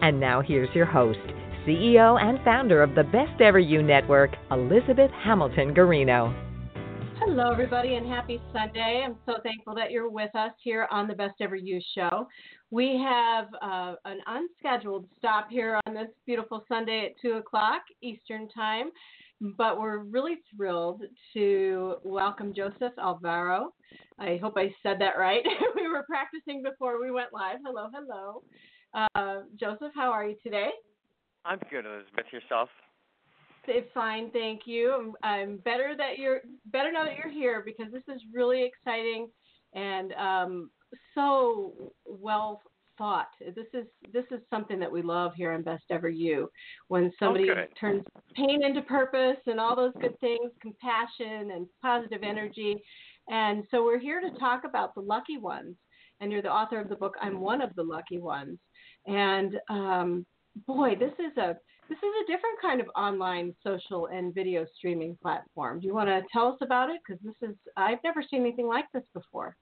And now here's your host, CEO and founder of the Best Ever You Network, Elizabeth Hamilton-Garino. Hello, everybody, and happy Sunday. I'm so thankful that you're with us here on the Best Ever You Show. We have an unscheduled stop here on this beautiful Sunday at 2 o'clock Eastern Time, but we're really thrilled to welcome Joseph Alvaro. I hope I said that right. We were practicing before we went live. Hello, hello. Joseph, how are you today? I'm good, Elizabeth. Yourself? Fine, thank you. I'm better now that you're here because this is really exciting and so well thought. This is something that we love here on Best Ever You. When somebody turns pain into purpose and all those good things, compassion and positive energy. And so we're here to talk about The Lucky Ones. And you're the author of the book, I'm One of The Lucky Ones. And boy, this is a different kind of online social and video streaming platform. Do you want to tell us about it? Because I've never seen anything like this before.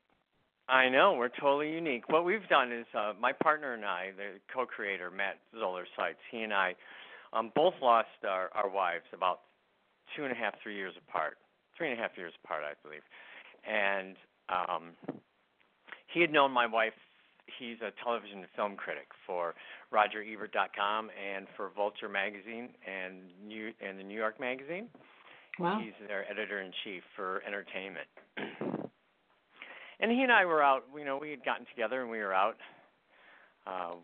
I know. We're totally unique. What we've done is my partner and I, the co-creator, Matt Zoller-Seitz, he and I both lost our wives about 3.5 years apart, I believe. And he had known my wife. He's a television and film critic for RogerEbert.com and for Vulture Magazine and the New York Magazine. Wow. He's their editor-in-chief for entertainment. And he and I were out, we had gotten together and we were out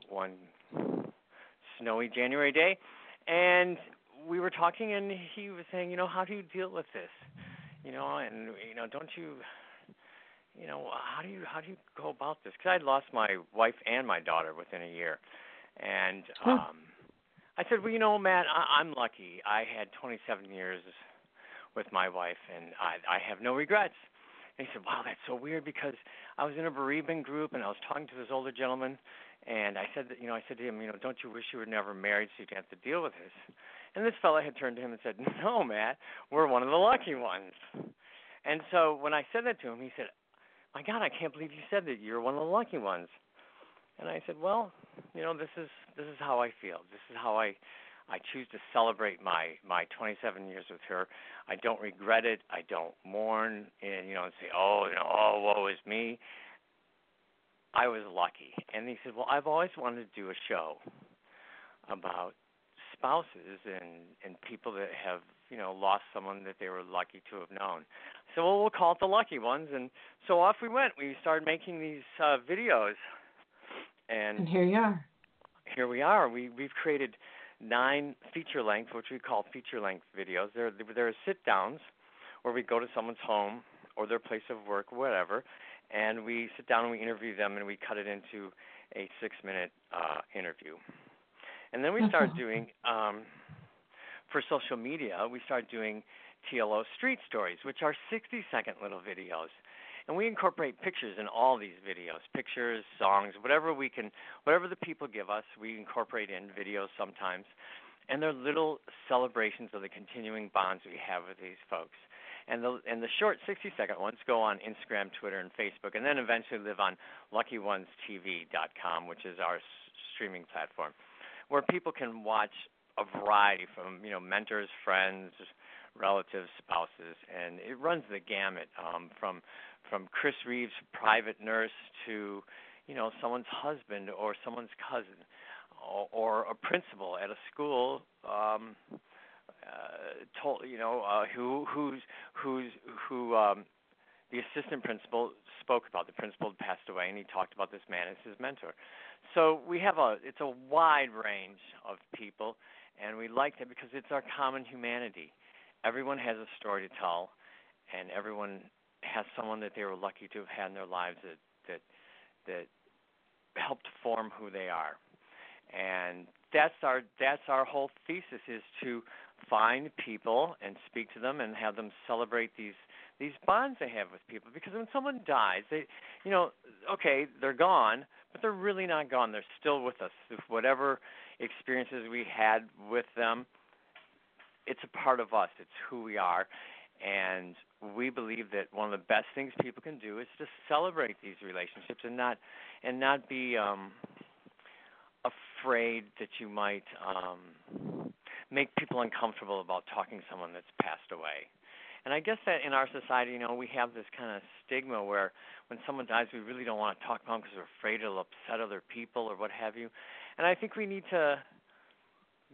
one snowy January day. And we were talking and he was saying, how do you deal with this? Don't you... how do you go about this? Because I'd lost my wife and my daughter within a year. And I said, Matt, I'm lucky. I had 27 years with my wife, and I have no regrets. And he said, wow, that's so weird, because I was in a bereavement group, and I was talking to this older gentleman, and I said to him, don't you wish you were never married so you'd have to deal with this? And this fella had turned to him and said, no, Matt, we're one of the lucky ones. And so when I said that to him, he said, my God, I can't believe you said that. You're one of the lucky ones. And I said, well, this is how I feel. This is how I choose to celebrate my 27 years with her. I don't regret it. I don't mourn and say, woe is me. I was lucky. And he said, well, I've always wanted to do a show about spouses and people that have, lost someone that they were lucky to have known. So we'll call it The Lucky Ones. And so off we went. We started making these videos. And here you are. Here we are. We've created 9 feature-length, which we call feature-length videos. They're sit-downs where we go to someone's home or their place of work, whatever, and we sit down and we interview them and we cut it into a 6-minute interview. And then we started doing... for social media, we started doing TLO street stories, which are 60-second little videos. And we incorporate pictures in all these videos, pictures, songs, whatever the people give us, we incorporate in videos sometimes. And they're little celebrations of the continuing bonds we have with these folks. And the short 60-second ones go on Instagram, Twitter, and Facebook, and then eventually live on LuckyOnesTV.com, which is our streaming platform, where people can watch a variety from, mentors, friends, relatives, spouses, and it runs the gamut from Chris Reeves, private nurse, to, someone's husband or someone's cousin or a principal at a school, who the assistant principal spoke about. The principal had passed away, and he talked about this man as his mentor. So we have it's a wide range of people, and we like that because it's our common humanity. Everyone has a story to tell, and everyone has someone that they were lucky to have had in their lives that helped form who they are. And that's our whole thesis, is to find people and speak to them and have them celebrate these bonds they have with people. Because when someone dies, they, you know, okay, they're gone, but they're really not gone. They're still with us. If whatever experiences we had with them, it's a part of us. It's who we are. And we believe that one of the best things people can do is to celebrate these relationships and not be afraid that you might make people uncomfortable about talking to someone that's passed away. And I guess that in our society, you know, we have this kind of stigma where when someone dies, we really don't want to talk about them because we're afraid it'll upset other people or what have you. And I think we need to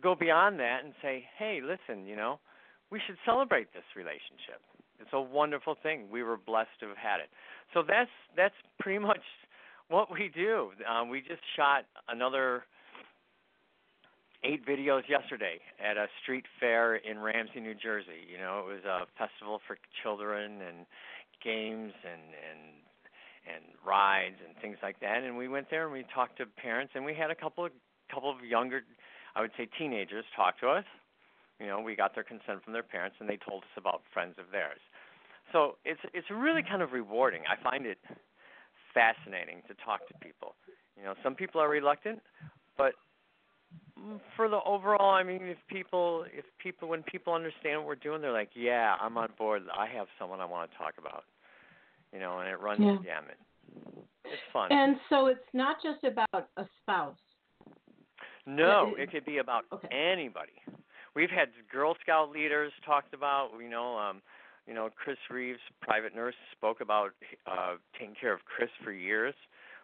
go beyond that and say, hey, listen, you know, we should celebrate this relationship. It's a wonderful thing. We were blessed to have had it. So that's pretty much what we do. We just shot another 8 videos yesterday at a street fair in Ramsey, New Jersey. You know, it was a festival for children and games and rides and things like that. And we went there and we talked to parents, and we had a couple of younger, I would say teenagers, talk to us. You know, we got their consent from their parents, and they told us about friends of theirs. So it's really kind of rewarding. I find it fascinating to talk to people. You know, some people are reluctant, but for the overall, I mean, if people when people understand what we're doing, they're like, yeah, I'm on board. I have someone I want to talk about. You know, and it runs the gamut. It's fun. And so it's not just about a spouse. No, it could be about anybody. We've had Girl Scout leaders talked about. You know, Chris Reeves, private nurse, spoke about taking care of Chris for years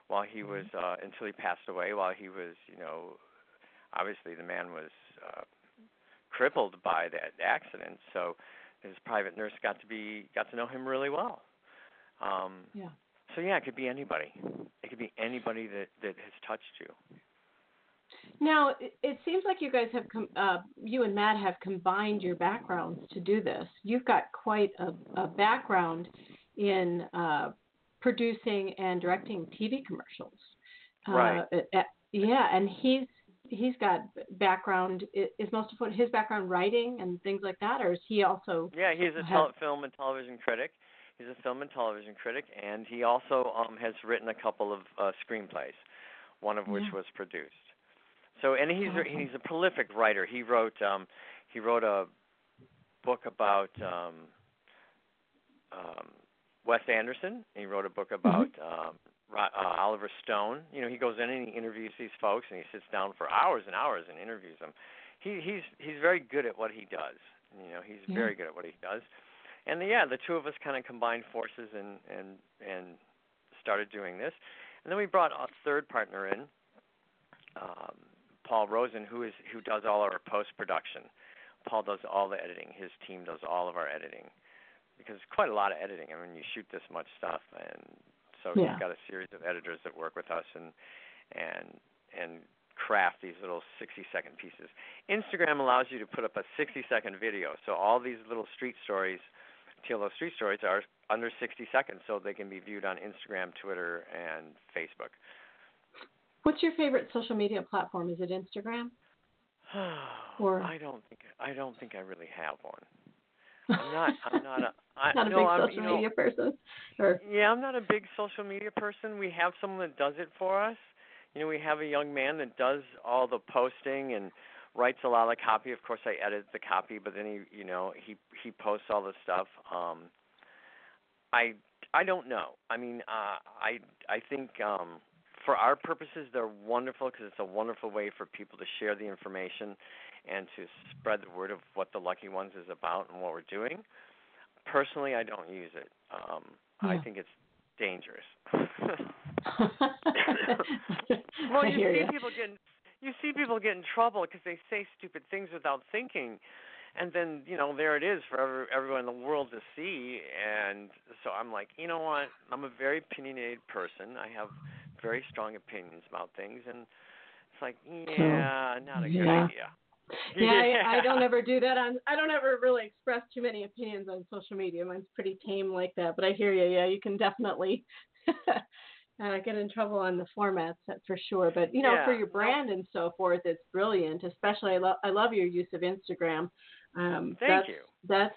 while he was until he passed away. While he was, you know, obviously the man was crippled by that accident, so his private nurse got to know him really well. So yeah, it could be anybody. It could be anybody that has touched you. Now, it seems like you guys have, you and Matt have combined your backgrounds to do this. You've got quite a background in producing and directing TV commercials. Right. And he's got background, is most of his background writing and things like that, or is he also? Yeah, he's a film and television critic. He's a film and television critic, and he also has written a couple of screenplays, one of which was produced. So, and he's a prolific writer. He wrote a book about Wes Anderson. He wrote a book about Oliver Stone. You know, he goes in and he interviews these folks, and he sits down for hours and hours and interviews them. He's very good at what he does. You know, he's very good at what he does. And the two of us kind of combined forces and started doing this. And then we brought a third partner in. Paul Rosen, who does all our post-production. Paul does all the editing. His team does all of our editing, because it's quite a lot of editing. I mean, you shoot this much stuff, and so he's got a series of editors that work with us and craft these little 60-second pieces. Instagram allows you to put up a 60-second video, so all these little street stories, TLO street stories, are under 60 seconds, so they can be viewed on Instagram, Twitter, and Facebook. What's your favorite social media platform? Is it Instagram? Or I don't think I really have one. I'm not a big social media person. Or... Yeah, I'm not a big social media person. We have someone that does it for us. You know, we have a young man that does all the posting and writes a lot of copy. Of course, I edit the copy, but then he posts all the stuff. I don't know. I mean, I think. For our purposes, they're wonderful because it's a wonderful way for people to share the information and to spread the word of what The Lucky Ones is about and what we're doing. Personally, I don't use it. I think it's dangerous. Well, you see people get in trouble because they say stupid things without thinking. And then, you know, there it is for everyone in the world to see. And so I'm like, you know what? I'm a very opinionated person. I have very strong opinions about things. And it's like, not a good idea. I don't ever do that. I don't ever really express too many opinions on social media. Mine's pretty tame like that. But I hear you. Yeah, you can definitely Get in trouble on the formats, that's for sure. But, you know, for your brand and so forth, it's brilliant. Especially, I love your use of Instagram. Thank you. That's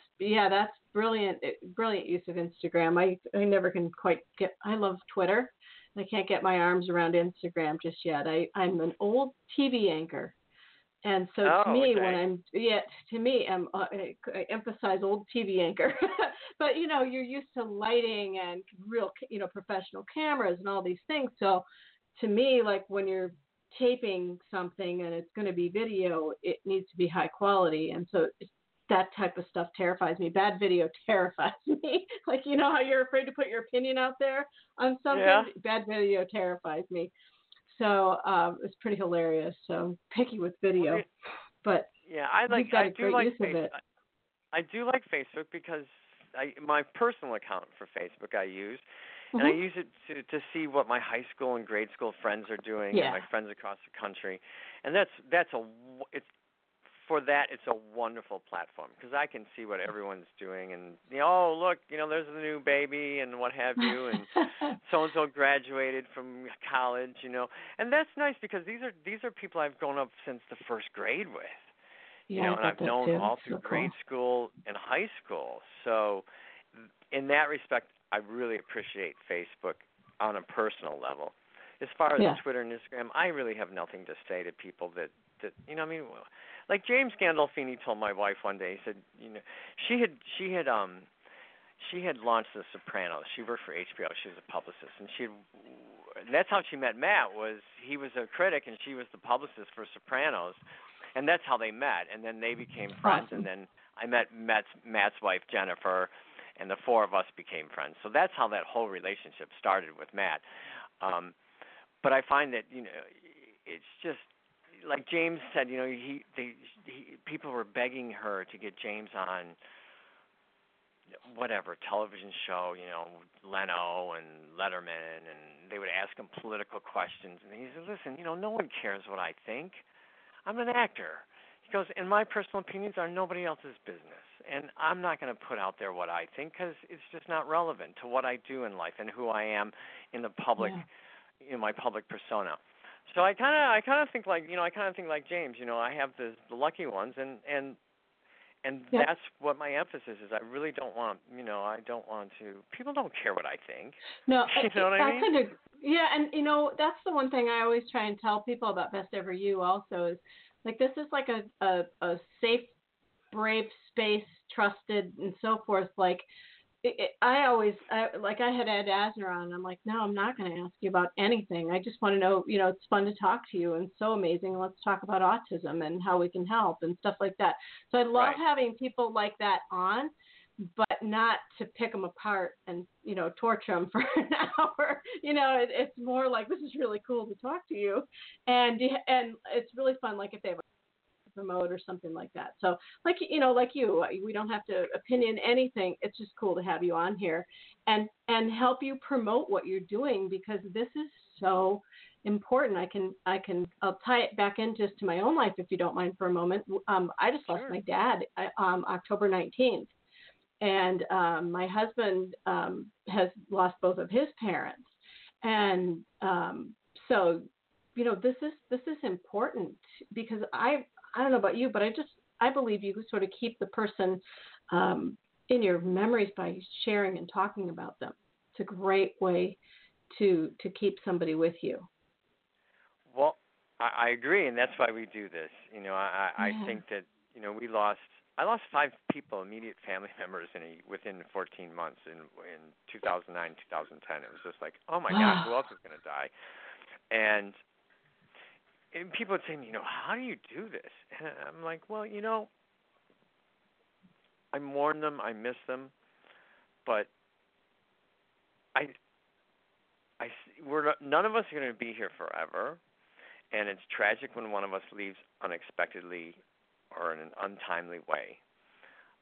brilliant. Brilliant use of Instagram. I never can quite get. I love Twitter. I can't get my arms around Instagram just yet. I'm an old TV anchor, and so I emphasize old TV anchor. But you know, you're used to lighting and real, you know, professional cameras and all these things. So to me, like when you're taping something and it's going to be video, it needs to be high quality, and so that type of stuff terrifies me. Bad video terrifies me. Like, you know how you're afraid to put your opinion out there on something? Yeah. Bad video terrifies me. So it's pretty hilarious. So picky with video. But yeah, I do like Facebook because my personal account for Facebook I use. Mm-hmm. And I use it to see what my high school and grade school friends are doing and my friends across the country. And it's a wonderful platform because I can see what everyone's doing and, you know, oh, look, you know, there's the new baby and what have you, and so-and-so graduated from college, you know. And that's nice because these are people I've grown up since the first grade with, you know, and I've known all through grade school and high school. So in that respect, I really appreciate Facebook on a personal level. As far as Twitter and Instagram, I really have nothing to say to people that you know, I mean, like James Gandolfini told my wife one day, he said, you know, she had launched The Sopranos. She worked for HBO. She was a publicist, and that's how she met Matt. He was a critic, and she was the publicist for Sopranos, and that's how they met. And then they became friends, and then I met Matt's wife Jennifer, and the four of us became friends. So that's how that whole relationship started with Matt. But I find that, you know, it's just like James said, you know, people were begging her to get James on whatever television show, you know, Leno and Letterman, and they would ask him political questions. And he said, listen, you know, no one cares what I think. I'm an actor. He goes, and my personal opinions are nobody else's business. And I'm not going to put out there what I think because it's just not relevant to what I do in life and who I am in the public, in my public persona. So I kind of think like James. You know, I have the lucky ones, and that's what my emphasis is. I really don't want, you know, people don't care what I think. No, you know what I mean? And you know, that's the one thing I always try and tell people about Best Ever You. Also, is like this is like a safe, brave space, trusted, and so forth. Like I had Ed Asner on, and I'm like, no, I'm not going to ask you about anything. I just want to know, you know, it's fun to talk to you and so amazing. Let's talk about autism and how we can help and stuff like that. So I love having people like that on, but not to pick them apart and, you know, torture them for an hour. You know, it's more like, this is really cool to talk to you. And it's really fun. Like if they have promote or something like that. So like, you know, like you, we don't have to opinion anything. It's just cool to have you on here and help you promote what you're doing, because this is so important. I'll tie it back in just to my own life, if you don't mind for a moment. I just lost my dad, October 19th. And my husband has lost both of his parents. And so, you know, this is important because I don't know about you, but I believe you sort of keep the person in your memories by sharing and talking about them. It's a great way to keep somebody with you. Well, I agree, and that's why we do this. You know, I think that, you know, I lost five people, immediate family members, within 14 months in 2009, 2010. It was just like, oh my God, who else is going to die? And people would say, you know, how do you do this? And I'm like, well, you know, I mourn them, I miss them, but none of us are going to be here forever, and it's tragic when one of us leaves unexpectedly or in an untimely way.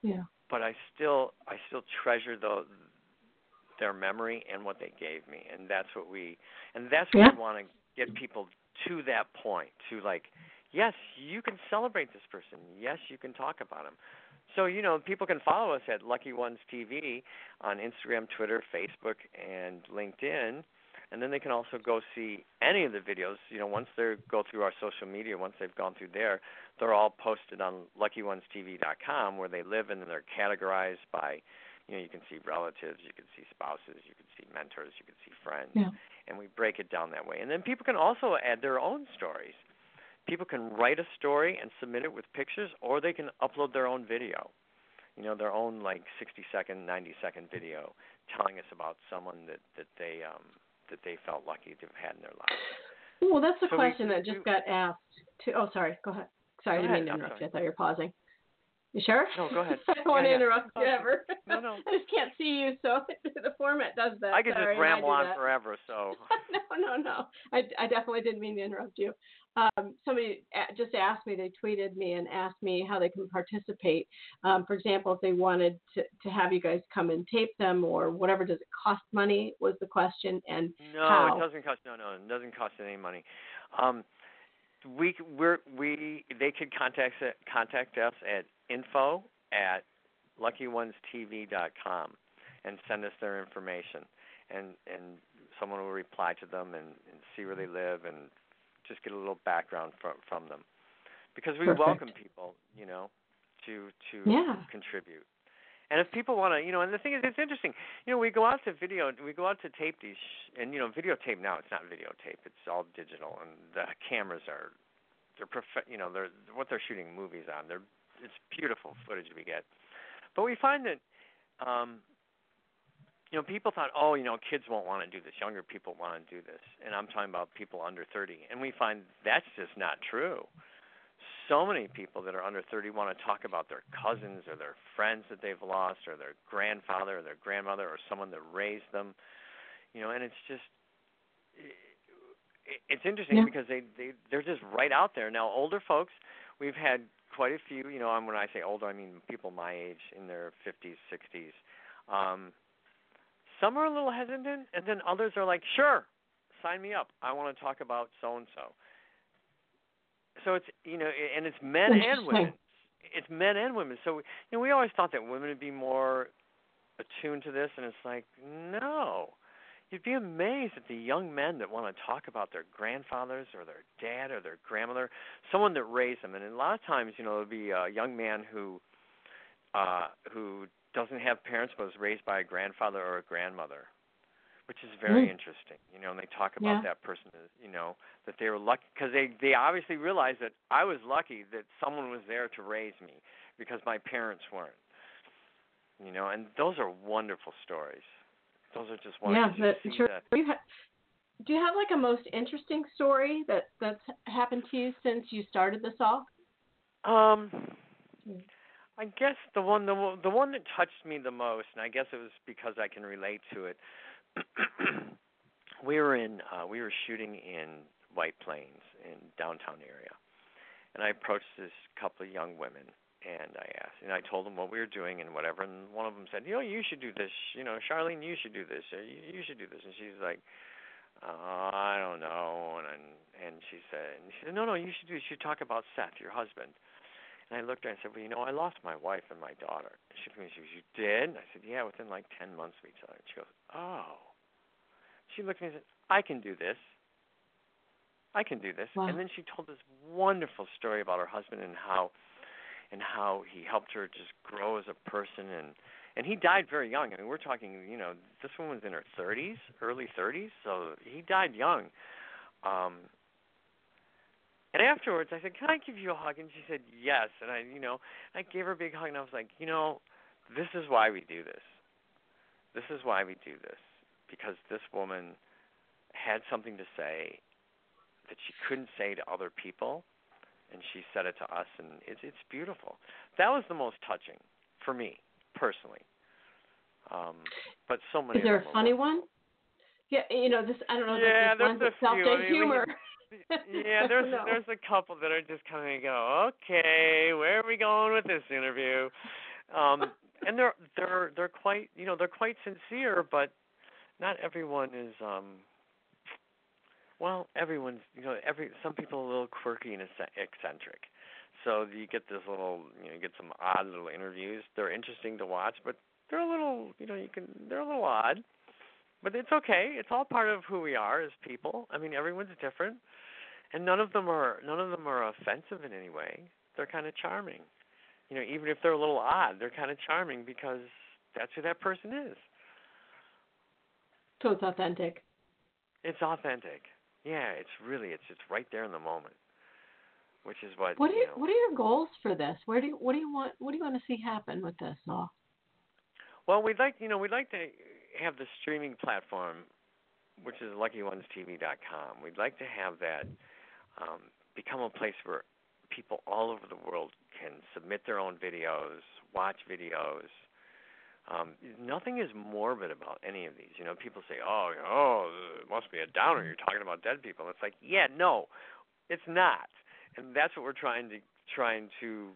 Yeah. But I still treasure their memory and what they gave me, and that's what we want to get people to that point, to like, yes, you can celebrate this person. Yes, you can talk about him. So, you know, people can follow us at Lucky Ones TV on Instagram, Twitter, Facebook, and LinkedIn. And then they can also go see any of the videos. You know, once they go through our social media, once they've gone through there, they're all posted on LuckyOnesTV.com where they live, and they're categorized by, you know, you can see relatives, you can see spouses, you can see mentors, you can see friends. Yeah. And we break it down that way. And then people can also add their own stories. People can write a story and submit it with pictures, or they can upload their own video, you know, their own like 60-second, 90-second video telling us about someone that they felt lucky to have had in their lives. Well, that's the question that just got asked. Oh, sorry. Go ahead. Sorry, I didn't mean to interrupt you. I thought you were pausing. You sure? No, go ahead. I don't want to interrupt you ever. No. I just can't see you, so the format does that. I could just ramble on forever, so. No. I definitely didn't mean to interrupt you. Somebody just asked me, they tweeted me and asked me how they can participate. For example, if they wanted to have you guys come and tape them or whatever, does it cost money was the question, and how? It doesn't cost any money. They could contact us at info@LuckyOnesTV.com and send us their information, and someone will reply to them and see where they live and just get a little background from them, because we welcome people, you know, to contribute. And if people want to, you know, and the thing is, it's interesting. You know, we go out to tape these, and you know, videotape now. It's not videotape; it's all digital, and the cameras are, they're what they're shooting movies on. It's beautiful footage we get, but we find that, you know, people thought, oh, you know, kids won't want to do this, younger people want to do this, and I'm talking about people under 30, and we find that's just not true. So many people that are under 30 want to talk about their cousins or their friends that they've lost or their grandfather or their grandmother or someone that raised them, you know, and it's just, it's interesting because they're just right out there. Now, older folks, we've had quite a few, you know, and when I say older, I mean people my age in their 50s, 60s. Some are a little hesitant, and then others are like, sure, sign me up. I want to talk about so-and-so. So it's, you know, and it's men and women. It's men and women. So, you know, we always thought that women would be more attuned to this, and it's like, no. You'd be amazed at the young men that want to talk about their grandfathers or their dad or their grandmother, someone that raised them. And a lot of times, you know, it'll be a young man who doesn't have parents but was raised by a grandfather or a grandmother, which is very interesting, you know, and they talk about that person, you know, that they were lucky because they obviously realized that I was lucky that someone was there to raise me because my parents weren't, you know, and those are wonderful stories. Those are just wonderful. Yeah, that's true. Do you have like a most interesting story that's happened to you since you started this all? I guess the one that touched me the most, and I guess it was because I can relate to it. We were shooting in White Plains in downtown area, and I approached this couple of young women, and I told them what we were doing and whatever, and one of them said, you know, you should do this, you know, Charlene, you should do this, you should do this, and she's like, I don't know, and she said, no, you should do this, you should talk about Seth, your husband. And I looked at her and said, well, you know, I lost my wife and my daughter. And she looked at me and she goes, you did? And I said, yeah, within like 10 months of each other. And she goes, oh. She looked at me and said, I can do this. Wow. And then she told this wonderful story about her husband and how he helped her just grow as a person. And he died very young. I mean, we're talking, you know, this woman was in her 30s, early 30s. So he died young. And afterwards, I said, can I give you a hug? And she said, yes. And I gave her a big hug, and I was like, you know, this is why we do this. This is why we do this, because this woman had something to say that she couldn't say to other people, and she said it to us, and it's beautiful. That was the most touching for me personally. But so many. Is there a funny one? Yeah, you know, this. I don't know. Yeah, there's a few. I mean, humor. Yeah, there's a couple that are just kind of go, okay, where are we going with this interview? And they're quite, you know, they're quite sincere, but not everyone is. Well, everyone's, you know, some people are a little quirky and eccentric, so you get this little, you know, you get some odd little interviews. They're interesting to watch, but they're a little, you know, they're a little odd. But it's okay. It's all part of who we are as people. I mean, everyone's different, and none of them are offensive in any way. They're kind of charming. You know, even if they're a little odd, they're kind of charming because that's who that person is. So it's authentic. It's authentic. Yeah, it's right there in the moment, which is what. What are your goals for this? What do you want to see happen with this all? Well, we'd like to have the streaming platform, which is LuckyOnesTV.com. We'd like to have that become a place where people all over the world can submit their own videos, watch videos. Nothing is morbid about any of these. You know, people say, oh, it must be a downer. You're talking about dead people. It's like, yeah, no, it's not. And that's what we're trying to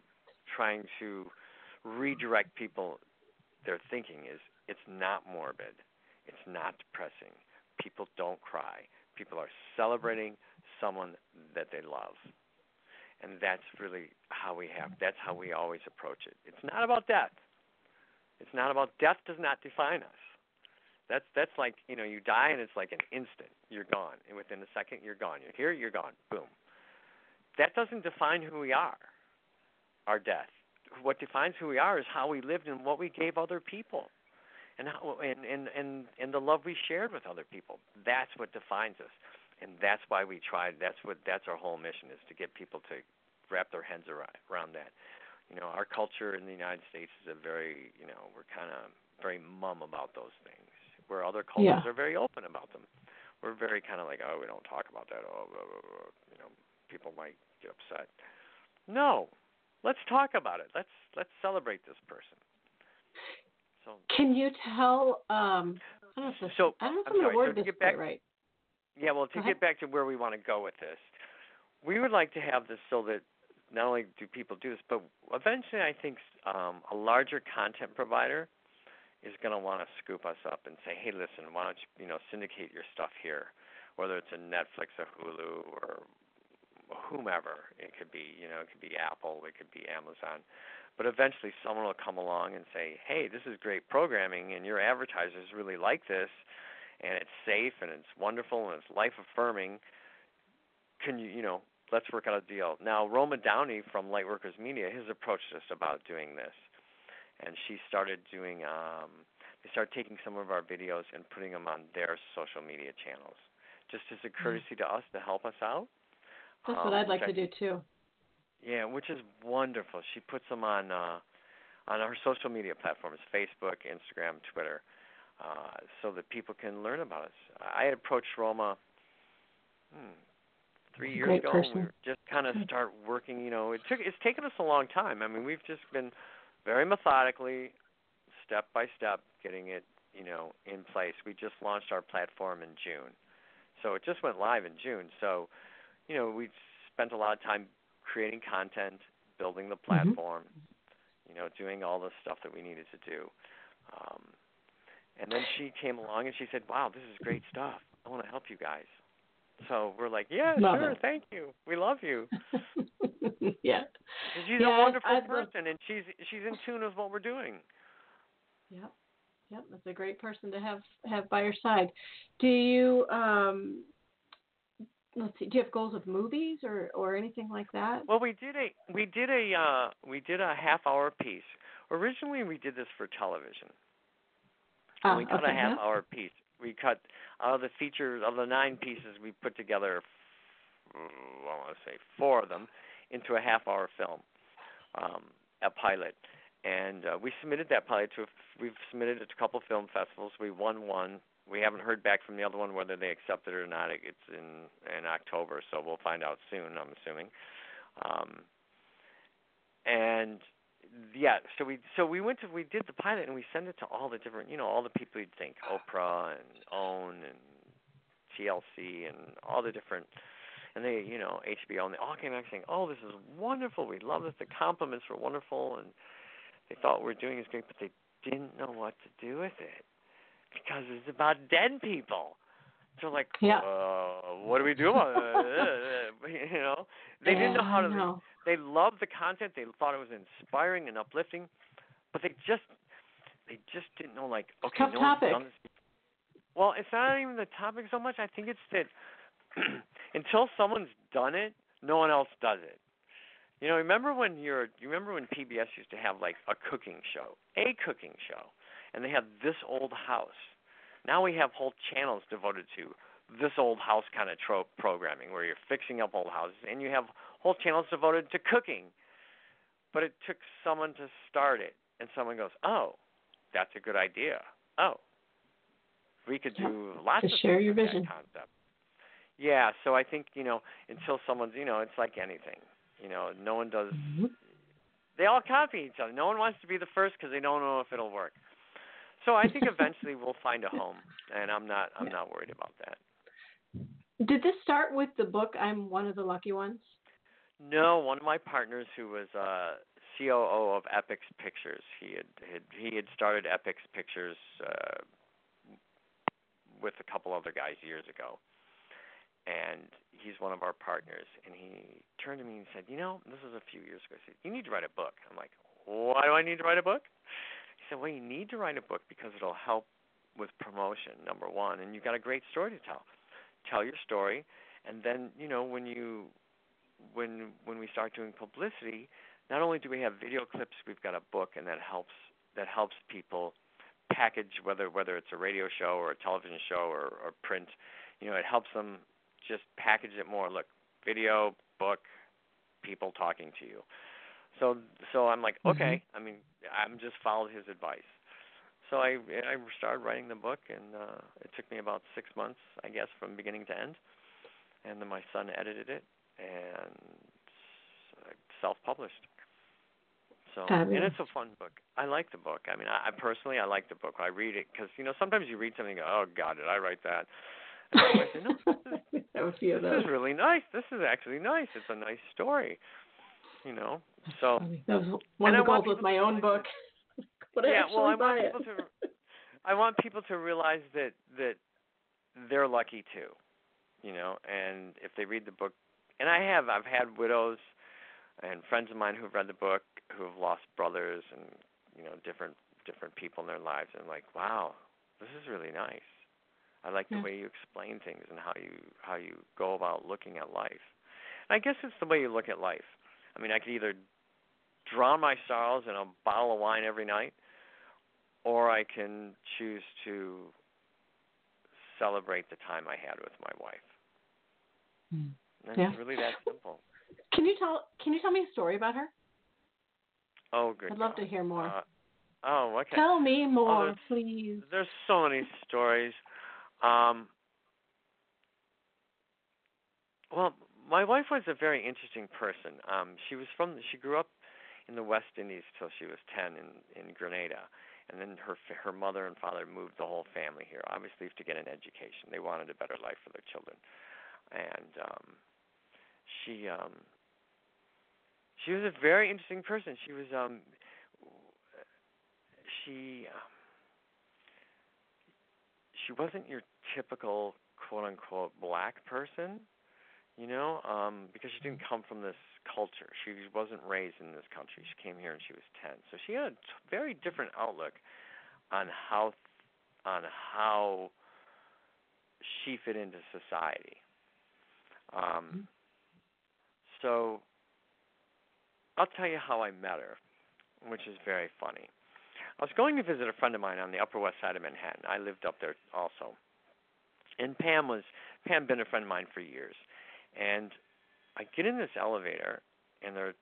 redirect people. Their thinking is it's not morbid. It's not depressing. People don't cry. People are celebrating someone that they love. And that's really how that's how we always approach it. It's not about death. It's not about death does not define us. That's like, you know, you die and it's like an instant. You're gone. And within a second, you're gone. You're here, you're gone. Boom. That doesn't define who we are, our death. What defines who we are is how we lived and what we gave other people and how, and the love we shared with other people. That's what defines us. And that's why we tried. That's our whole mission, is to get people to wrap their heads around that. You know, our culture in the United States is we're kind of very mum about those things, where other cultures are very open about them. We're very kind of like, oh, we don't talk about that. Oh, blah, blah, blah. You know, people might get upset. No, let's talk about it. Let's celebrate this person. So can you tell? I don't know if I'm going to word this right. Yeah, well, to get back to where we want to go with this, we would like to have this so that not only do people do this, but eventually I think a larger content provider is going to want to scoop us up and say, hey, listen, why don't you, syndicate your stuff here, whether it's a Netflix or Hulu or whomever. It could be, it could be Apple, it could be Amazon. But eventually someone will come along and say, hey, this is great programming and your advertisers really like this. And it's safe, and it's wonderful, and it's life-affirming. Can you, let's work out a deal. Now, Roma Downey from Lightworkers Media has approached us about doing this, and she started doing. They started taking some of our videos and putting them on their social media channels, just as a courtesy to us to help us out. That's what I'd like to do too. Yeah, which is wonderful. She puts them on our social media platforms: Facebook, Instagram, Twitter. So that people can learn about us. I approached Roma 3 years ago. And we just kind of start working. It's taken us a long time. I mean, we've just been very methodically, step by step, getting it, in place. We just launched our platform in June, so it just went live in June. So, we spent a lot of time creating content, building the platform, doing all the stuff that we needed to do. And then she came along and she said, wow, this is great stuff. I want to help you guys. So we're like, yeah, love sure, it. Thank you. We love you. Yeah. She's a wonderful person, and she's in tune with what we're doing. Yep. Yep, that's a great person to have by your side. Do you, do you have goals of movies or anything like that? Well, we did a half-hour piece. Originally, we did this for television. And we cut a half-hour piece. We cut out of the features of the 9 pieces. We put together, I want to say 4 of them, into a half-hour film, a pilot. And we submitted that pilot we've submitted it to a couple film festivals. We won one. We haven't heard back from the other one whether they accept it or not. It's in October, so we'll find out soon. I'm assuming. Yeah, so we we did the pilot and we sent it to all the different, all the people you'd think, Oprah and OWN and TLC and all the different, and they, HBO, and they all came back saying, oh, this is wonderful, we love this, the compliments were wonderful, and they thought what we're doing is great, but they didn't know what to do with it because it's about dead people. So like, what do we do about it? They didn't know how to. No. They loved the content. They thought it was inspiring and uplifting, but they just didn't know. Like, okay, tough topic. Well, it's not even the topic so much. I think it's that until someone's done it, no one else does it. You know, remember when PBS used to have like a cooking show, and they had This Old House. Now we have whole channels devoted to This Old House kind of trope programming, where you're fixing up old houses, and you have whole channels devoted to cooking. But it took someone to start it, and someone goes, "Oh, that's a good idea. Oh, we could do lots of share your vision concept." Yeah, so I think until someone's it's like anything. No one does. Mm-hmm. They all copy each other. No one wants to be the first because they don't know if it'll work. So I think eventually we'll find a home, and I'm not worried about that. Did this start with the book I'm One of the Lucky Ones? No, one of my partners who was COO of Epic's Pictures, he had started Epic's Pictures with a couple other guys years ago. And he's one of our partners. And he turned to me and said, this was a few years ago. He said, "You need to write a book." I'm like, "Why do I need to write a book?" He said, "Well, you need to write a book because it'll help with promotion, number one. And you've got a great story to tell. Tell your story. And then, when we start doing publicity, not only do we have video clips, we've got a book, and that helps people package, whether it's a radio show or a television show or print. It helps them just package it more. Look, video, book, people talking to you." So I'm like, okay. Mm-hmm. I'm just followed his advice. So I started writing the book, and it took me about 6 months, I guess, from beginning to end. And then my son edited it, and I self-published. So, and it's a fun book. I like the book. I personally like the book. I read it because sometimes you read something and go, "Oh God, did I write that?" And I said, "No, this is really nice. This is actually nice. It's a nice story." So that was one of the goals with my own book. But yeah, I want people to realize that they're lucky too. And if they read the book, and I've had widows and friends of mine who've read the book who have lost brothers and different people in their lives, and I'm like, wow, this is really nice. I like the way you explain things and how you go about looking at life. And I guess it's the way you look at life. I could either drown my sorrows in a bottle of wine every night, or I can choose to celebrate the time I had with my wife. And it's really that simple. Can you tell me a story about her? Oh, good. I'd love to hear more. Okay. Tell me more, please. There's so many stories. Well, my wife was a very interesting person. She grew up in the West Indies till she was 10 in Grenada, and then her mother and father moved the whole family here, obviously to get an education. They wanted a better life for their children, and she was a very interesting person. She was She wasn't your typical quote-unquote black person, because she didn't come from this culture. She wasn't raised in this country. She came here and she was 10. So she had a very different outlook on how she fit into society. So I'll tell you how I met her, which is very funny. I was going to visit a friend of mine on the Upper West Side of Manhattan. I lived up there also. And Pam had been a friend of mine for years. And I get in this elevator, and there,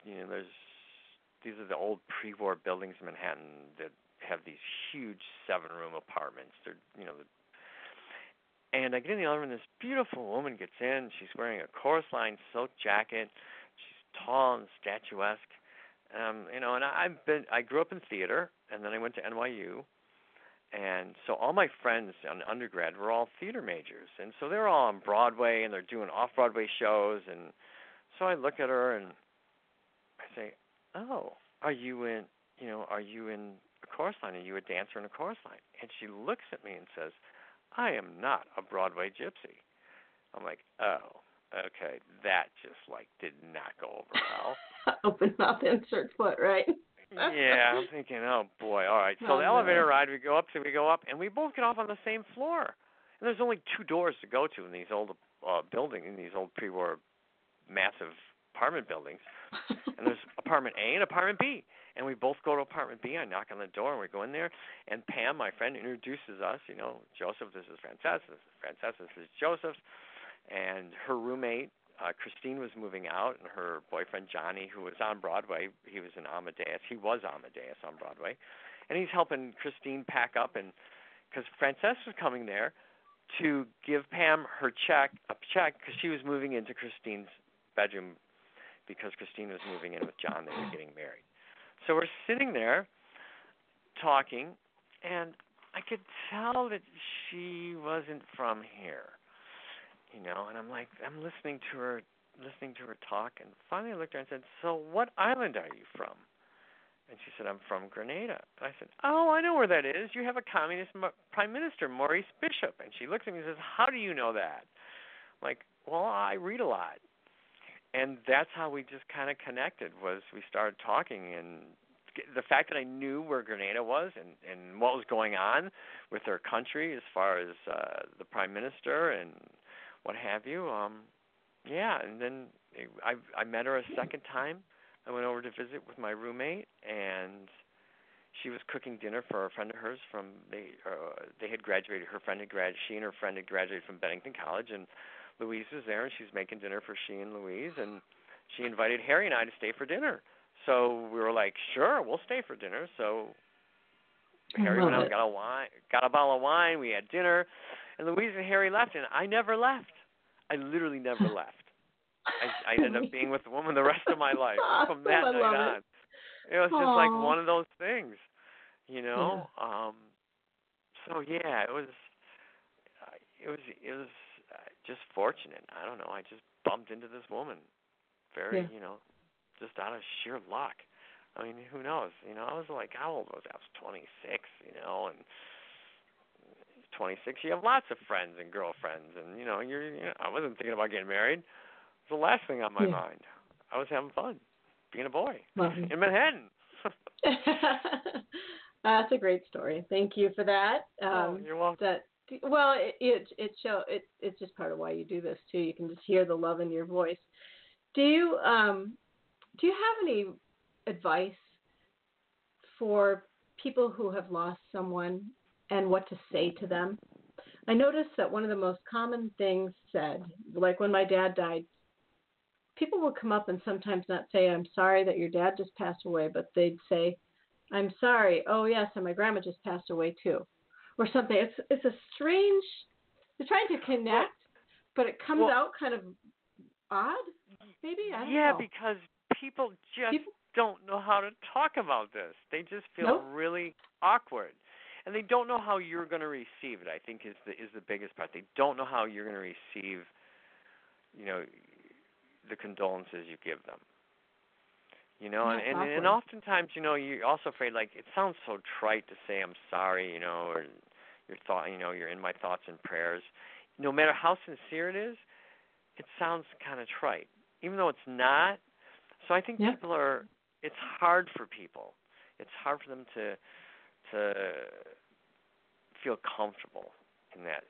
these are the old pre-war buildings in Manhattan that have these huge 7-room apartments. And I get in the elevator, and this beautiful woman gets in. She's wearing a Chorus Line silk jacket. She's tall and statuesque. And I grew up in theater, and then I went to NYU, and so all my friends on undergrad were all theater majors, and so they're all on Broadway, and they're doing off-Broadway shows, and so I look at her, and I say, "Oh, are you in a Chorus Line? Are you a dancer in a Chorus Line?" And she looks at me and says, "I am not a Broadway gypsy." I'm like, "Oh, okay, that just did not go over well." Open mouth, insert foot, right? Yeah, I'm thinking, oh boy, all right. So the elevator ride, we go up, and we both get off on the same floor. And there's only two doors to go to in these old buildings, in these old pre-war massive apartment buildings. And there's apartment A and apartment B. And we both go to apartment B. I knock on the door, and we go in there. And Pam, my friend, introduces us. You know, Joseph, this is Francesca. This is Francesca. This is Joseph. And her roommate, Christine, was moving out, and her boyfriend, Johnny, who was on Broadway. He was in Amadeus. He was Amadeus on Broadway. And he's helping Christine pack up, and because Francesca was coming there to give Pam her check because she was moving into Christine's bedroom because Christine was moving in with John. They were getting married. So we're sitting there talking, and I could tell that she wasn't from here, you know. And I'm like, I'm listening to her talk, and finally I looked at her and said, "So what island are you from?" And she said, "I'm from Grenada." And I said, "Oh, I know where that is. You have a communist prime minister, Maurice Bishop." And she looks at me and says, "How do you know that?" I'm like, "Well, I read a lot." And that's how we just kind of connected, was we started talking, and the fact that I knew where Grenada was and what was going on with their country as far as the prime minister and what have you. Yeah, and then I met her a second time. I went over to visit with my roommate, and she was cooking dinner for a friend of hers from they had graduated. She and her friend had graduated from Bennington College, and Louise was there, and she's making dinner for she and Louise, and she invited Harry and I to stay for dinner. So we were like, "Sure, we'll stay for dinner." So Harry went out and got a bottle of wine. We had dinner, and Louise and Harry left, and I never left. I literally never left. I ended up being with the woman the rest of my life from that night on. It was just like one of those things, you know. Yeah. So yeah, it was just fortunate. I don't know. I just bumped into this woman, you know, just out of sheer luck. I mean, who knows? You know, I was like, how old was I? I was 26, you know, and 26, you have lots of friends and girlfriends, and you know, I wasn't thinking about getting married. It was the last thing on my mind. I was having fun being a boy in Manhattan. That's a great story. Thank you for that. You're welcome. Well, it's just part of why you do this too. You can just hear the love in your voice. Do you have any advice for people who have lost someone and what to say to them? I noticed that one of the most common things said, like when my dad died, people will come up and sometimes not say, "I'm sorry that your dad just passed away," but they'd say, "I'm sorry. Oh yes, and my grandma just passed away too," or something. It's a strange. They're trying to connect, but it comes out kind of odd. Maybe I don't know. Yeah, because people don't know how to talk about this. They just feel really awkward, and they don't know how you're going to receive it. I think is the biggest part. They don't know how you're going to receive, you know, the condolences you give them, you know, and oftentimes, you know, you're also afraid, like, it sounds so trite to say, "I'm sorry," you know, or you're in my thoughts and prayers. No matter how sincere it is, it sounds kind of trite, even though it's not. So I think it's hard for people. It's hard for them to feel comfortable in that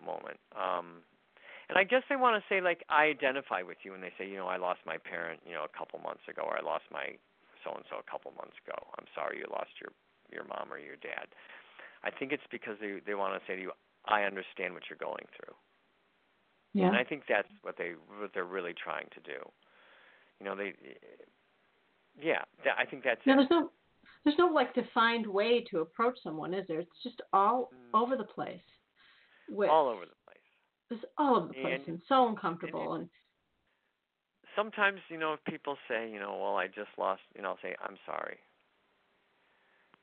moment. And I guess they want to say, like, I identify with you, and they say, you know, I lost my parent, you know, a couple months ago, or I lost my so-and-so a couple months ago. I'm sorry you lost your mom or your dad. I think it's because they want to say to you, I understand what you're going through. Yeah. And I think that's what they're really trying to do. You know, I think that's it. There's no, like, defined way to approach someone, is there? It's just all over the place. All over the place. It's all over the place and so uncomfortable. And sometimes, you know, if people say, you know, well, I just lost, you know, I'll say, I'm sorry.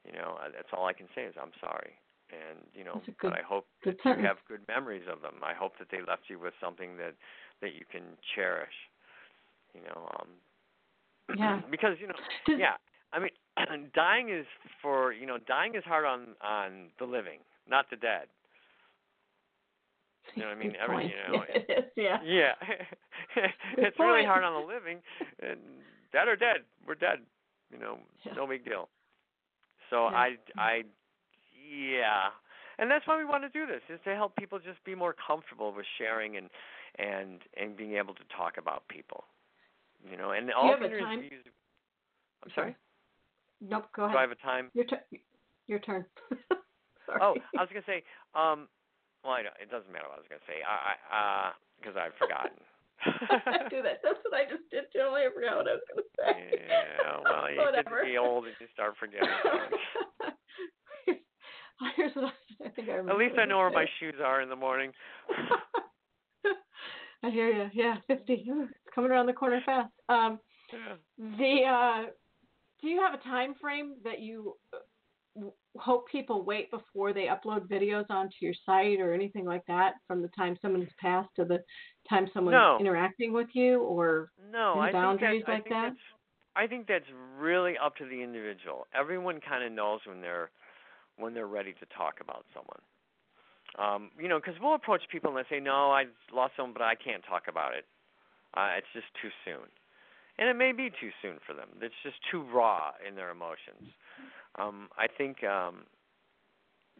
You know, that's all I can say is I'm sorry. And, you know, but I hope that you have good memories of them. I hope that they left you with something that you can cherish, you know. Because, you know, I mean, dying is hard on the living, not the dead. You know what I mean? It's really hard on the living. And dead or dead, we're dead. You know, no big deal. So I And that's why we want to do this, is to help people just be more comfortable with sharing and being able to talk about people. You know, and all interviews. I'm sorry? Nope, go ahead. Do I have a time? Your turn. Sorry. Oh, I was going to say, well, I don't, it doesn't matter what I was going to say, because I've forgotten. Do that. That's what I just did. Generally, I forgot what I was going to say. Yeah, well, you get to be old and you start forgetting. Here's what I think I remember. At least I know where my shoes are in the morning. I hear you. Yeah, 50. It's coming around the corner fast. Do you have a time frame that you hope people wait before they upload videos onto your site or anything like that, from the time someone's passed to the time someone's interacting with you, or boundaries like that? I think that's really up to the individual. Everyone kind of knows when they're ready to talk about someone. You know, because we'll approach people and they say, no, I lost someone, but I can't talk about it. It's just too soon. And it may be too soon for them. It's just too raw in their emotions. I think,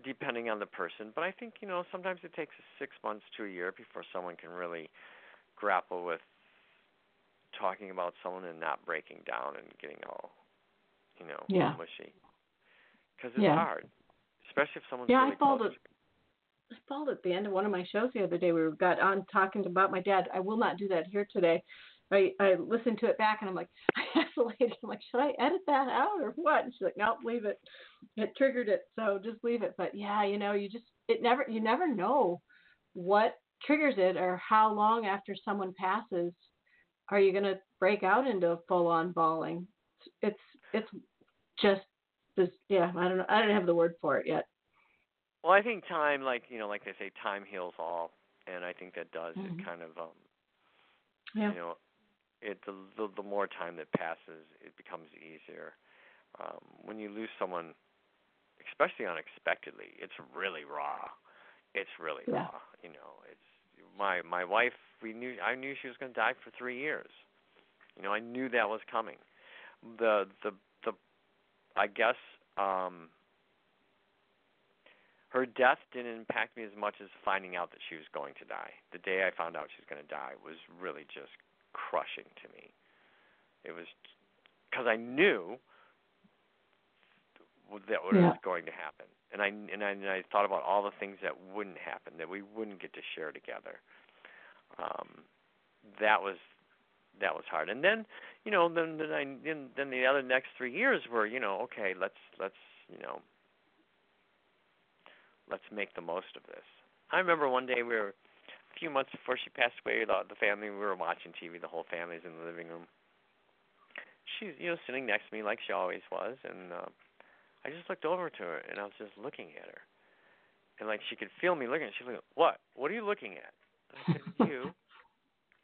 depending on the person, but I think, you know, sometimes it takes 6 months to a year before someone can really grapple with talking about someone and not breaking down and getting all, you know, mushy. Because it's hard, especially if someone's really close. I bawled at the end of one of my shows the other day. We got on talking about my dad. I will not do that here today. I listened to it back, and I'm like, I asked the lady, I'm like, should I edit that out or what? And she's like, nope, leave it. It triggered it, so just leave it. But yeah, you know, you never know what triggers it or how long after someone passes are you going to break out into full-on bawling. It's just this, I don't have the word for it yet. Well, I think time, like they say, time heals all, and I think that does. Mm-hmm. It kind of, you know, the more time that passes, it becomes easier. When you lose someone, especially unexpectedly, it's really raw. It's really raw. You know, it's my wife. I knew she was going to die for 3 years. You know, I knew that was coming. I guess. Her death didn't impact me as much as finding out that she was going to die. The day I found out she was going to die was really just crushing to me. It was because I knew that what was going to happen, and I thought about all the things that wouldn't happen, that we wouldn't get to share together. That was hard. And then, you know, then the other next 3 years were, you know, okay, let's you know. Let's make the most of this. I remember one day a few months before she passed away, the family, we were watching TV, the whole family's in the living room. She's, you know, sitting next to me like she always was, and I just looked over to her, and I was just looking at her. And, like, she could feel me looking at her. She was like, what? What are you looking at? And I said,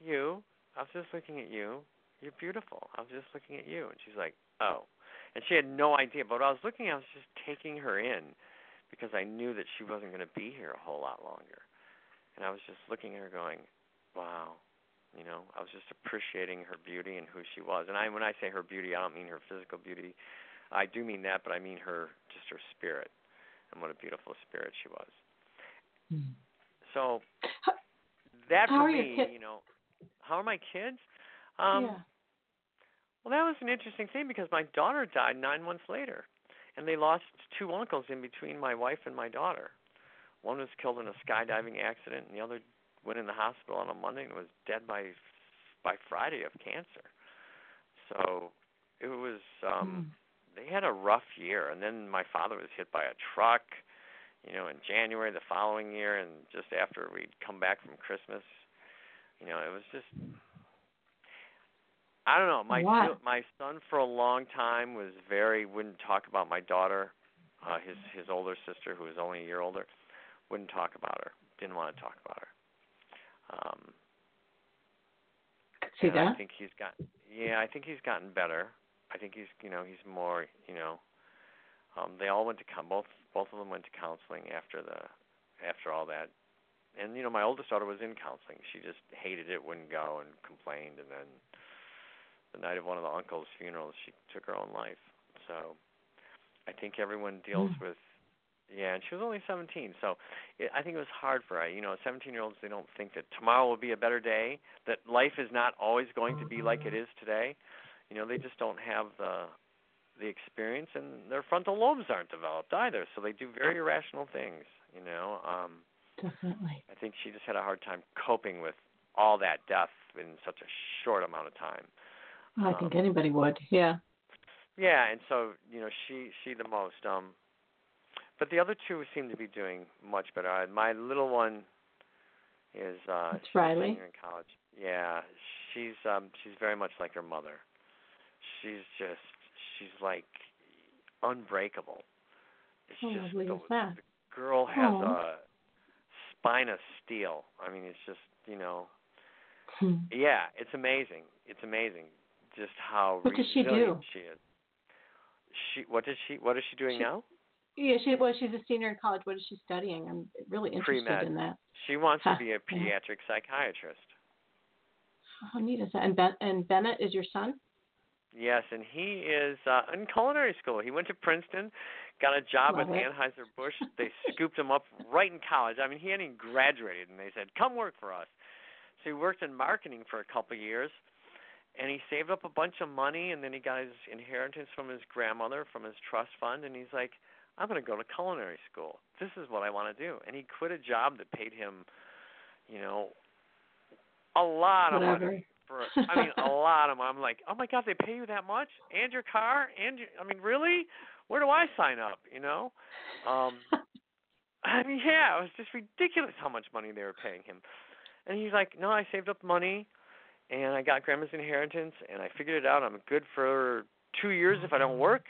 you. I was just looking at you. You're beautiful. I was just looking at you. And she's like, oh. And she had no idea. But what I was looking at, I was just taking her in, because I knew that she wasn't going to be here a whole lot longer. And I was just looking at her going, wow, you know, I was just appreciating her beauty and who she was. And when I say her beauty, I don't mean her physical beauty. I do mean that, but I mean just her spirit and what a beautiful spirit she was. Mm-hmm. So that for me, you know, how are my kids? Well, that was an interesting thing because my daughter died 9 months later. And they lost two uncles in between my wife and my daughter. One was killed in a skydiving accident, and the other went in the hospital on a Monday and was dead by Friday of cancer. So it was they had a rough year. And then my father was hit by a truck, you know, in January the following year, and just after we'd come back from Christmas, you know, it was just I don't know. My son for a long time was wouldn't talk about my daughter. His older sister, who was only a year older, wouldn't talk about her. Didn't want to talk about her. See that? I think he's gotten better. I think he's more, you know. They all went to both of them went to counseling after all that. And you know, my oldest daughter was in counseling. She just hated it, wouldn't go, and complained, and then the night of one of the uncle's funerals, she took her own life. So I think everyone deals with Yeah, and she was only 17, so I think it was hard for her. You know, 17-year-olds, they don't think that tomorrow will be a better day, that life is not always going to be like it is today. You know, they just don't have the experience, and their frontal lobes aren't developed either, so they do very irrational things, you know. Definitely. I think she just had a hard time coping with all that death in such a short amount of time. I think anybody would, yeah. Yeah, and so, you know, she the most. But the other two seem to be doing much better. My little one is she's Riley. A senior in college. Yeah, she's very much like her mother. She's like unbreakable. It's just the girl has a spine of steel. I mean, it's just, you know. Yeah, it's amazing. It's amazing just how resilient she is. What is she doing now? Yeah, she's a senior in college. What is she studying? I'm really interested in that. She wants to be a pediatric psychiatrist. How neat is that? And Bennett is your son? Yes, and he is in culinary school. He went to Princeton, got a job with Anheuser-Busch. They scooped him up right in college. I mean, he hadn't even graduated, and they said, come work for us. So he worked in marketing for a couple of years, and he saved up a bunch of money, and then he got his inheritance from his grandmother, from his trust fund, and he's like, I'm going to go to culinary school. This is what I want to do. And he quit a job that paid him, you know, a lot of money. A lot of money. I'm like, oh, my God, they pay you that much? And your car? Really? Where do I sign up, you know? It was just ridiculous how much money they were paying him. And he's like, no, I saved up money, and I got Grandma's inheritance, and I figured it out. I'm good for 2 years if I don't work.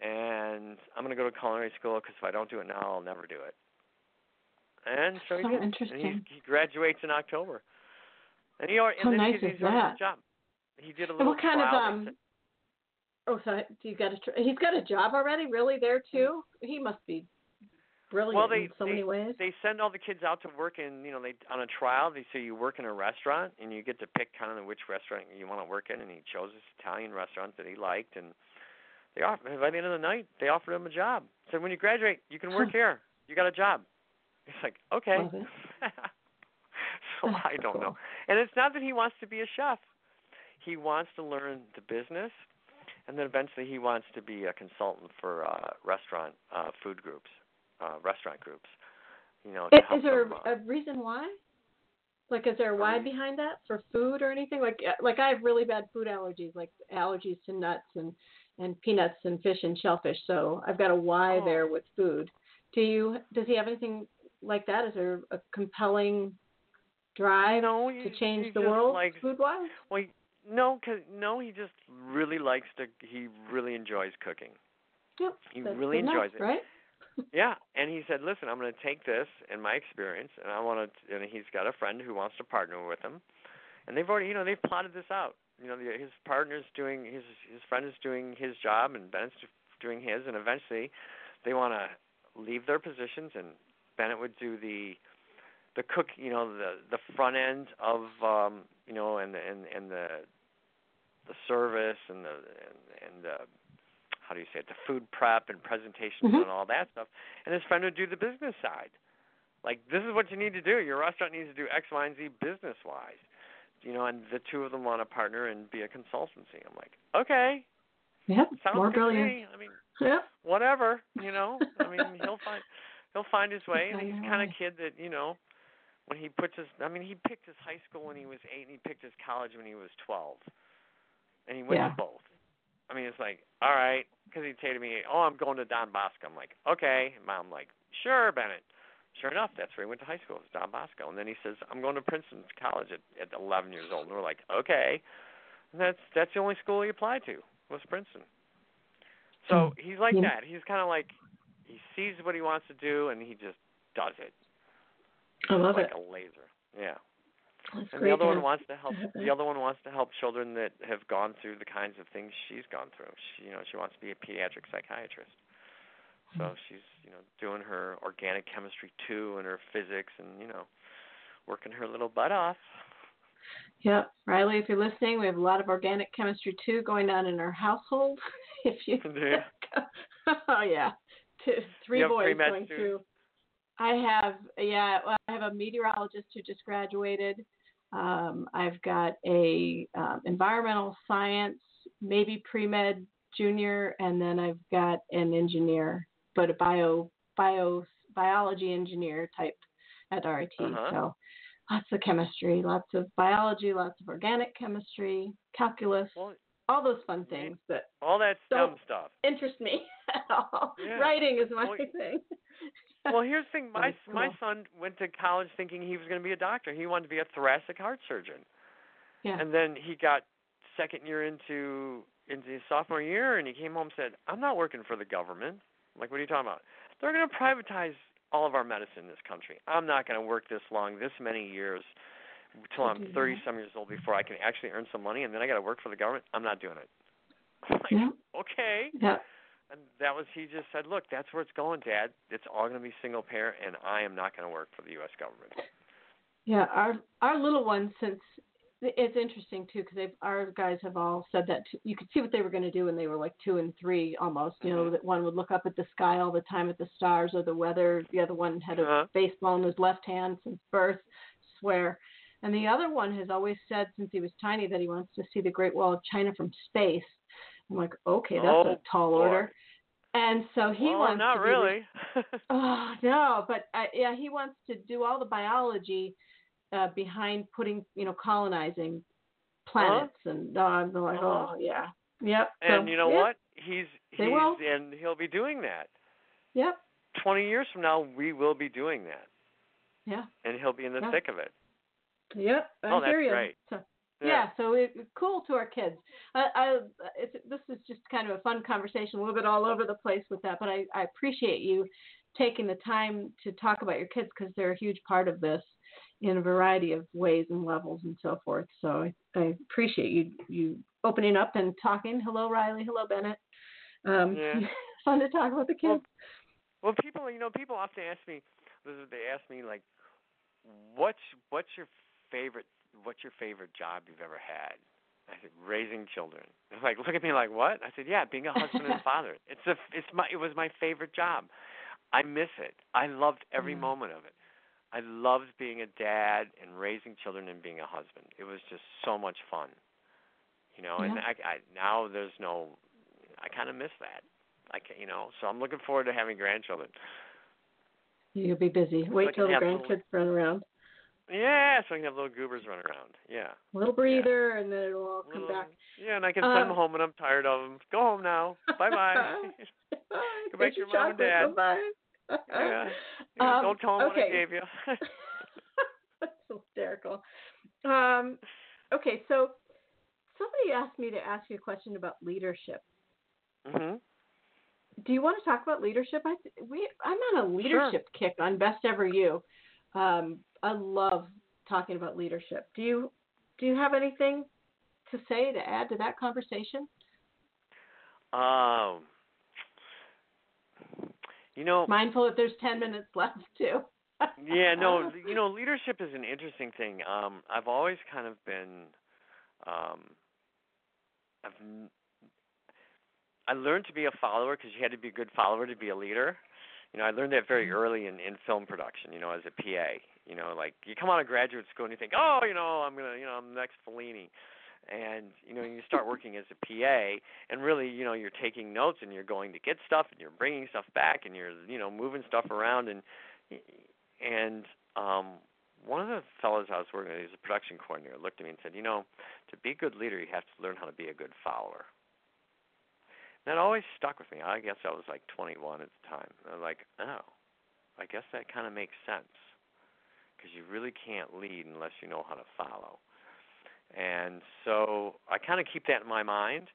And I'm going to go to culinary school because if I don't do it now, I'll never do it. And so he did. Interesting. And he graduates in October. And he's got a job. He did a little. And what kind of he's got a job already, really, there too? He must be brilliant in so many ways. They send all the kids out to work on a trial. They say you work in a restaurant and you get to pick kind of which restaurant you want to work in. And he chose this Italian restaurant that he liked, and by the end of the night, they offered him a job. Said, when you graduate, you can work here. You got a job. He's like, okay. So I don't know. And it's not that he wants to be a chef. He wants to learn the business, and then eventually he wants to be a consultant for restaurant groups. You know, is there a reason why? Like, is there a why behind that for food or anything? Like I have really bad food allergies, like allergies to nuts and peanuts and fish and shellfish. So I've got a why there with food. Does he have anything like that? Is there a compelling drive to change the world food-wise? Well, he just really he really enjoys cooking. Yep, he really enjoys it. Right? Yeah, and he said, listen, I'm going to take this and my experience, and and he's got a friend who wants to partner with him. And they've already, they've plotted this out. You know, his partner's doing his friend is doing his job, and Bennett's doing his, and eventually they want to leave their positions, and Bennett would do the cook, the front end of and the service and the food prep and presentations and all that stuff, and his friend would do the business side. Like, this is what you need to do. Your restaurant needs to do X, Y, and Z business wise. You know, and the two of them want to partner and be a consultancy. I'm like, okay. Yep. Sounds more brilliant. To me. Whatever, he'll find his way. And he's the kind of kid that, when he puts he picked his high school when he was 8 and he picked his college when he was 12. And he went to both. I mean, it's like, all right, because he'd say to me, oh, I'm going to Don Bosco. I'm like, okay. And Mom, like, sure, Bennett. Sure enough, that's where he went to high school. It was Don Bosco. And then he says, I'm going to Princeton College at 11 years old. And we're like, okay. And that's the only school he applied to was Princeton. So he's like that. He's kind of like, he sees what he wants to do, and he just does it. I love it. Like a laser. Yeah. That's and the other one wants to help. The other one wants to help children that have gone through the kinds of things she's gone through. She wants to be a pediatric psychiatrist. So she's, doing her organic chemistry too, and her physics, and working her little butt off. Yep, Riley, if you're listening, we have a lot of organic chemistry too going on in our household. If you, oh yeah, three boys going through. I have a meteorologist who just graduated. I've got a environmental science, maybe pre-med junior, and then I've got an engineer, but a biology engineer type at RIT. Uh-huh. So lots of chemistry, lots of biology, lots of organic chemistry, calculus, all those fun things. That all that dumb stuff interests me at all. Yeah. Writing is my thing. Well, here's the thing. My son went to college thinking he was going to be a doctor. He wanted to be a thoracic heart surgeon. Yeah. And then he got second year into his sophomore year, and he came home and said, I'm not working for the government. I'm like, what are you talking about? They're going to privatize all of our medicine in this country. I'm not going to work this long, this many years, until I'm 30-some years old before I can actually earn some money, and then I got to work for the government. I'm not doing it. I'm like, okay. Yeah. And he just said, look, that's where it's going, Dad. It's all going to be single payer, and I am not going to work for the U.S. government. Yeah, our little ones, since it's interesting, too, because our guys have all said that. You could see what they were going to do when they were like 2 and 3 almost. You know, that one would look up at the sky all the time at the stars or the weather. The other one had a baseball in his left hand since birth, swear. And the other one has always said since he was tiny that he wants to see the Great Wall of China from space. I'm like, okay, that's a tall order. And so he wants not to really. Oh, no, but he wants to do all the biology behind putting, colonizing planets. Uh-huh. And I'm like, Yep. And so, what? And he'll be doing that. Yep. 20 years from now, we will be doing that. Yeah. And he'll be in the thick of it. Yep. I hear you. Right. So, yeah, so cool to our kids. This is just kind of a fun conversation, a little bit all over the place with that, but I appreciate you taking the time to talk about your kids because they're a huge part of this in a variety of ways and levels and so forth. So I appreciate you opening up and talking. Hello, Riley. Hello, Bennett. Fun to talk about the kids. Well, people, people often ask me, like, what's your favorite job you've ever had? I said, raising children. They're like, look at me like, what? I said, yeah, being a husband and father. It was my favorite job. I miss it. I loved every moment of it. I loved being a dad and raising children and being a husband. It was just so much fun, And now there's I kind of miss that. So I'm looking forward to having grandchildren. You'll be busy. Wait till the grandkids run around. Yeah, so I can have little goobers run around. Yeah. A little breather, and then it'll all come back. Yeah, and I can send them home when I'm tired of them. Go home now. Bye-bye. Go back to your mom and dad. Bye-bye. Yeah. Don't tell them what I gave you. That's hysterical. Okay, so somebody asked me to ask you a question about leadership. Mm-hmm. Do you want to talk about leadership? I'm on a leadership kick on Best Ever You. I love talking about leadership. Do you have anything to say to add to that conversation? Mindful that there's 10 minutes left too. Yeah, no, leadership is an interesting thing. I've always kind of been, I learned to be a follower because you had to be a good follower to be a leader. I learned that very early in film production, as a PA. Like you come out of graduate school and you think, oh, I'm the next Fellini. And, you start working as a PA and really, you're taking notes and you're going to get stuff and you're bringing stuff back and you're, moving stuff around. And one of the fellows I was working with, he was a production coordinator, looked at me and said, to be a good leader, you have to learn how to be a good follower. That always stuck with me. I guess I was like 21 at the time. I was like, oh, I guess that kind of makes sense because you really can't lead unless you know how to follow. And so I kind of keep that in my mind,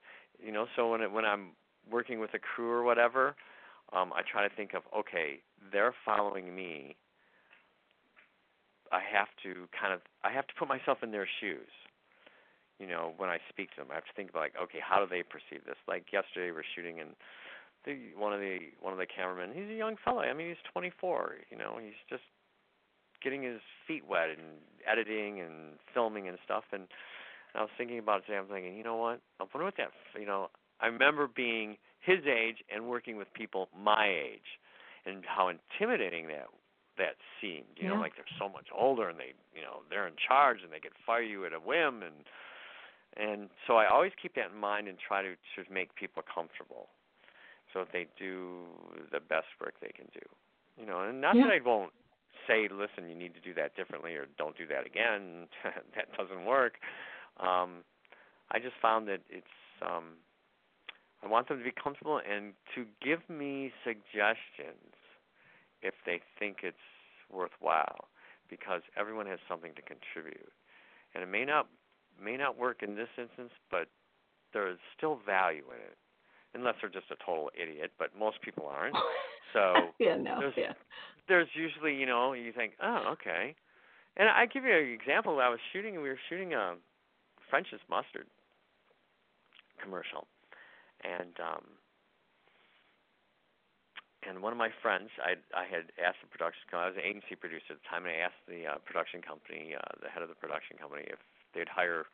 so when I'm working with a crew or whatever, I try to think of, okay, they're following me. I have to put myself in their shoes. When I speak to them, I have to think about like, okay, how do they perceive this? Like yesterday we're shooting and one of the cameramen, he's a young fellow. I mean, he's 24, he's just getting his feet wet and editing and filming and stuff. And I was thinking about it today. I'm thinking, what? I wonder what I remember being his age and working with people my age. and how intimidating that seemed. You know, like they're so much older and they, you know, they're in charge and they could fire you at a whim. And so I always keep that in mind and try to make people comfortable so they do the best work they can do. You know, and not that I won't say, listen, you need to do that differently or don't do that again. That doesn't work. I just found that it's I want them to be comfortable and to give me suggestions if they think it's worthwhile, because everyone has something to contribute. And it may not work in this instance, but there's still value in it, unless they're just a total idiot, but most people aren't. So there's usually, you know, you think, oh, okay. And I give you an example. I was shooting, we were shooting a French's mustard commercial. And one of my friends, I had asked the production company, I was an agency producer at the time, and I asked the production company, the head of the production company, if they'd hire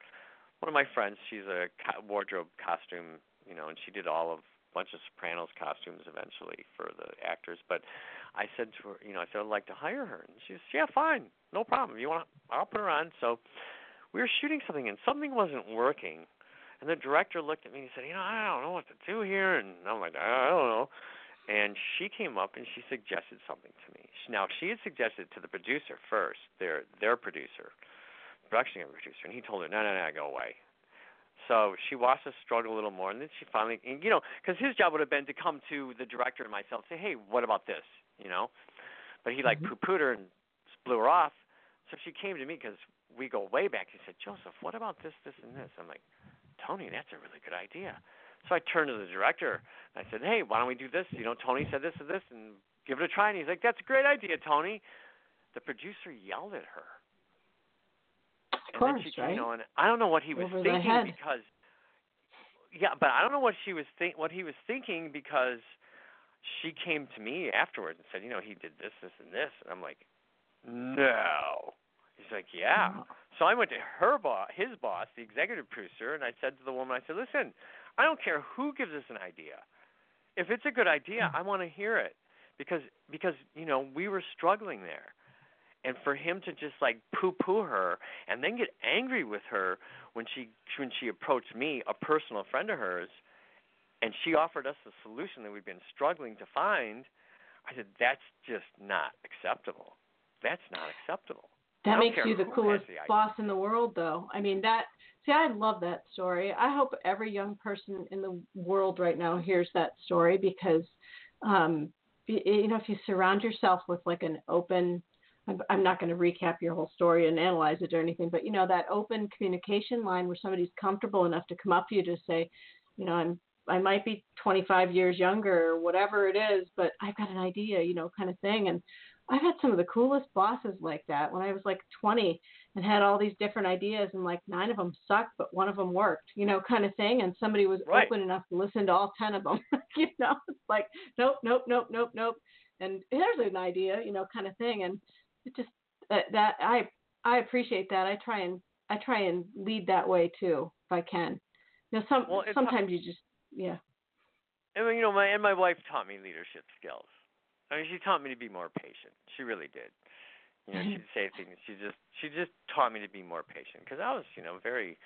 one of my friends. She's a wardrobe costume, you know, and she did all of a bunch of Sopranos costumes eventually for the actors. But I said to her, you know, I said, I'd like to hire her. And she said, yeah, fine, no problem. You want? I'll put her on. So we were shooting something, and something wasn't working. And the director looked at me and he said, you know, I don't know what to do here. And I'm like, I don't know. And she came up and she suggested something to me. Now, she had suggested to the producer first, their producer, production producer. And he told her, no, go away. So she watched us struggle a little more. And then she finally, and, you know, because his job would have been to come to the director and myself and say, hey, what about this? You know? But he, like, poo-pooed her and blew her off. So she came to me because we go way back. He said, Joseph, what about this, this, and this? I'm like, Tony, that's a really good idea. So I turned to the director and I said, hey, why don't we do this? You know, Tony said this and this, and give it a try. And he's like, that's a great idea, Tony. The producer yelled at her. Of course, and she, right? You know, and I don't know what he was thinking because, but I don't know what she was what he was thinking, because she came to me afterwards and said, you know, he did this, this, and this. And I'm like, no. He's like, yeah. Wow. So I went to his boss, the executive producer, and I said to the woman, I said, listen, I don't care who gives us an idea. If it's a good idea, I want to hear it, because you know, we were struggling there. And for him to just, like, poo-poo her and then get angry with her when she approached me, a personal friend of hers, and she offered us the solution that we've been struggling to find, I said, that's just not acceptable. That's not acceptable. That makes you the coolest boss in the world, though. I mean, I love that story. I hope every young person in the world right now hears that story, because, you know, if you surround yourself with, like, an open, I'm not going to recap your whole story and analyze it or anything, but, you know, that open communication line where somebody's comfortable enough to come up to you to say, you know, I might be 25 years younger or whatever it is, but I've got an idea, you know, kind of thing. And I've had some of the coolest bosses like that when I was like 20 and had all these different ideas, and like 9 of them sucked, but 1 of them worked, you know, kind of thing. And somebody was open enough to listen to all 10 of them, you know, it's like, nope. And here's an idea, you know, kind of thing. And it just, that I appreciate that. I try and lead that way too, if I can. You know, sometimes you just, And, you know, my wife taught me leadership skills. I mean, she taught me to be more patient. She really did. You know, she'd say things. She just taught me to be more patient, because I was, you know, a very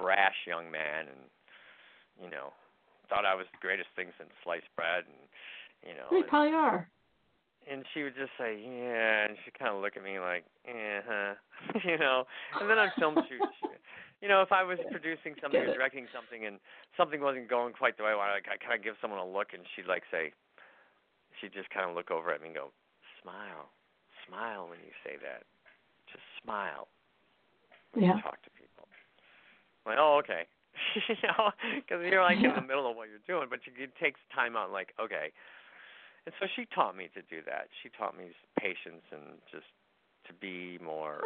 brash young man, and, you know, thought I was the greatest thing since sliced bread, and, you know. You probably are. And she would just say, yeah, and she'd kind of look at me like, uh-huh, you know. And then on film shoots, you know, if I was producing something or directing something and something wasn't going quite the way I wanted, I kind of give someone a look, and she'd, like, say, she'd just kind of look over at me and go, smile. Smile when you say that. Just smile when you talk to people. I'm like, oh, okay. You know, because you're, like, in the middle of what you're doing, but it takes time out, like, okay. And so she taught me to do that. She taught me patience and just to be more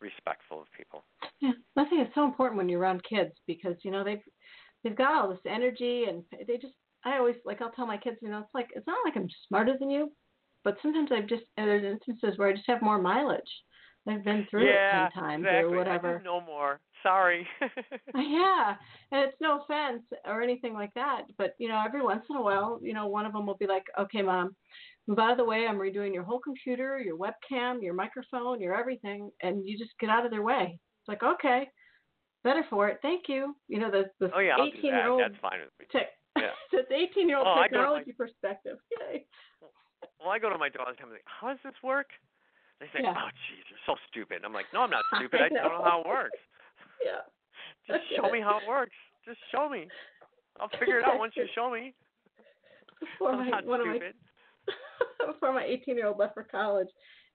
respectful of people. Yeah, I think it's so important when you're around kids, because, you know, they've got all this energy, and they just, I always, like, I'll tell my kids, you know, it's like, it's not like I'm smarter than you, but sometimes there's instances where I just have more mileage. I've been through it sometimes or whatever. I just know more. Sorry. Yeah, and it's no offense or anything like that. But, you know, every once in a while, you know, one of them will be like, okay, Mom, by the way, I'm redoing your whole computer, your webcam, your microphone, your everything, and you just get out of their way. It's like, okay, better for it. Thank you. You know, the 18-year-old. That's fine with me. Yeah. It's 18-year-old technology perspective. Yay. Well, I go to my daughter's time and say, how does this work? They say, oh, geez, you're so stupid. I'm like, no, I'm not stupid. I don't know how it works. Yeah. Just show me how it works. Just show me. I'll figure it out once you show me. Before my 18-year-old left for college,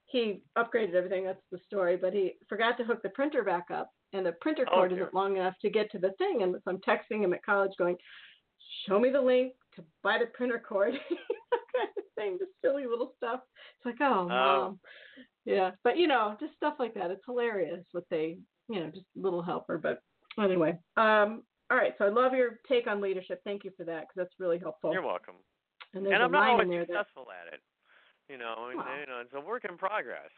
he upgraded everything. That's the story. But he forgot to hook the printer back up, and the printer cord isn't long enough to get to the thing. And so I'm texting him at college going, show me the link to buy the printer cord. That kind of thing, just silly little stuff. It's like, oh, Mom. Yeah. But, you know, just stuff like that. It's hilarious what they – you know, just a little helper. But anyway, all right. So I love your take on leadership. Thank you for that, because that's really helpful. You're welcome. And I'm not always successful at it. You know, and, you know, it's a work in progress.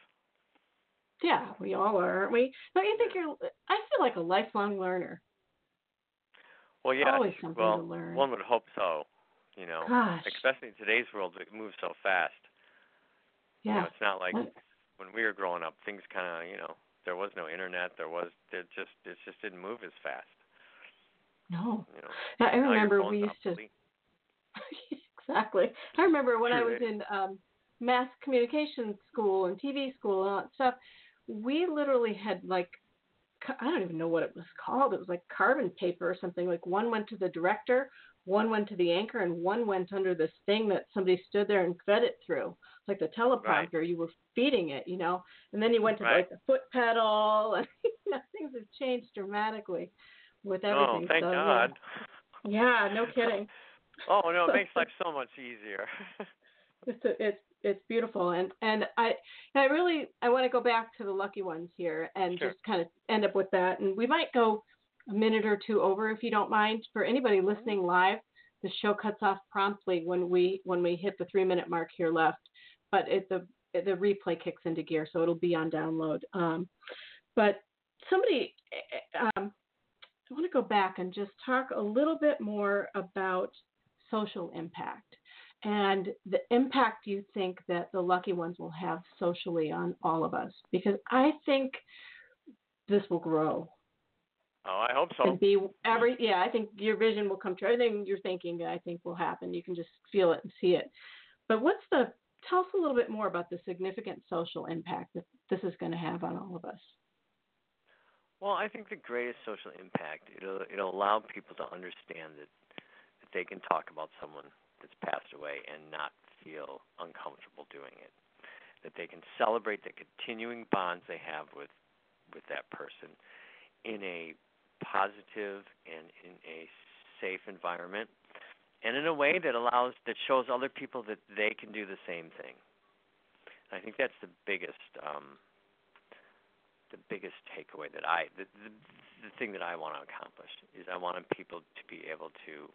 Yeah, we all are, aren't we? Don't you think you're? I feel like a lifelong learner. Well, yeah. Always something to learn. One would hope so. You know, especially in today's world, it moves so fast. Yeah. You know, it's not like when we were growing up, things kind of, you know. There was no internet. It just didn't move as fast. No. You know, now, I remember we used to. Exactly. I remember when I was in mass communications school and TV school and all that stuff. We literally had like, I don't even know what it was called. It was like carbon paper or something. Like one went to the director, one went to the anchor, and one went under this thing that somebody stood there and fed it through. Like the teleprompter, you were feeding it, you know, and then you went to like the foot pedal, and you know, things have changed dramatically with everything. Oh, thank God. Yeah, no kidding. Oh no, it makes life so much easier. It's beautiful, and I really want to go back to the Lucky Ones here and just kind of end up with that, and we might go a minute or two over if you don't mind. For anybody listening live, the show cuts off promptly when we hit the 3-minute mark here left. But the replay kicks into gear, so it'll be on download. But somebody, I want to go back and just talk a little bit more about social impact and the impact you think that the Lucky Ones will have socially on all of us, because I think this will grow. Oh, I hope so. I think your vision will come true. Everything you're thinking, I think, will happen. You can just feel it and see it. But tell us a little bit more about the significant social impact that this is going to have on all of us. Well, I think the greatest social impact, it'll allow people to understand that they can talk about someone that's passed away and not feel uncomfortable doing it, that they can celebrate the continuing bonds they have with that person in a positive and in a safe environment, and in a way that shows other people that they can do the same thing. And I think that's the biggest takeaway the thing that I want to accomplish is I want people to be able to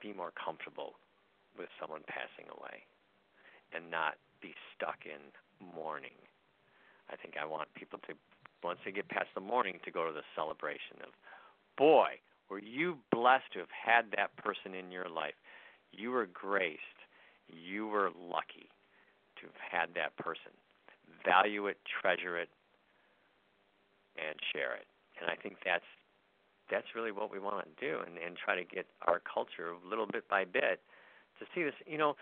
be more comfortable with someone passing away and not be stuck in mourning. I think I want people to, once they get past the mourning, to go to the celebration of, boy, were you blessed to have had that person in your life. You were graced. You were lucky to have had that person. Value it, treasure it, and share it. And I think that's really what we want to do, and try to get our culture little bit by bit to see this. You know,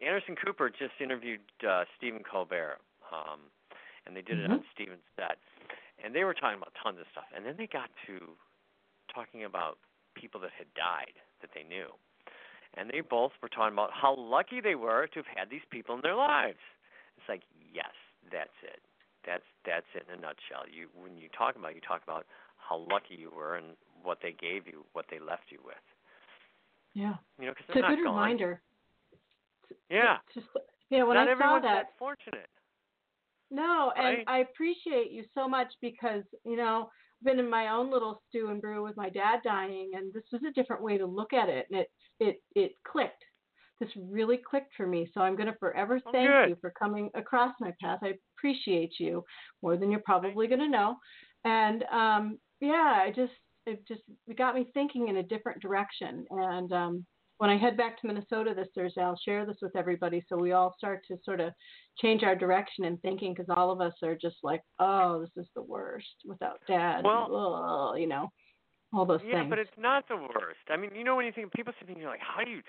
Anderson Cooper just interviewed Stephen Colbert, and they did it on Stephen's set. And they were talking about tons of stuff. And then they got to talking about people that had died that they knew. And they both were talking about how lucky they were to have had these people in their lives. It's like, yes, that's it. That's it in a nutshell. When you talk about how lucky you were and what they gave you, what they left you with. Yeah. You know, 'cause they're not gone. It's a good reminder. Yeah. Just, yeah, when I saw that. Not everyone's that fortunate. No, and I appreciate you so much, because, you know, I've been in my own little stew and brew with my dad dying, and this was a different way to look at it, and it clicked. This really clicked for me, so I'm going to forever thank you for coming across my path. I appreciate you more than you're probably going to know. And it got me thinking in a different direction. And when I head back to Minnesota this Thursday, I'll share this with everybody so we all start to sort of change our direction in thinking, because all of us are just like, oh, this is the worst without Dad. Well, you know, all those things. Yeah, but it's not the worst. I mean, you know, when you think, people sit thinking, like, how do you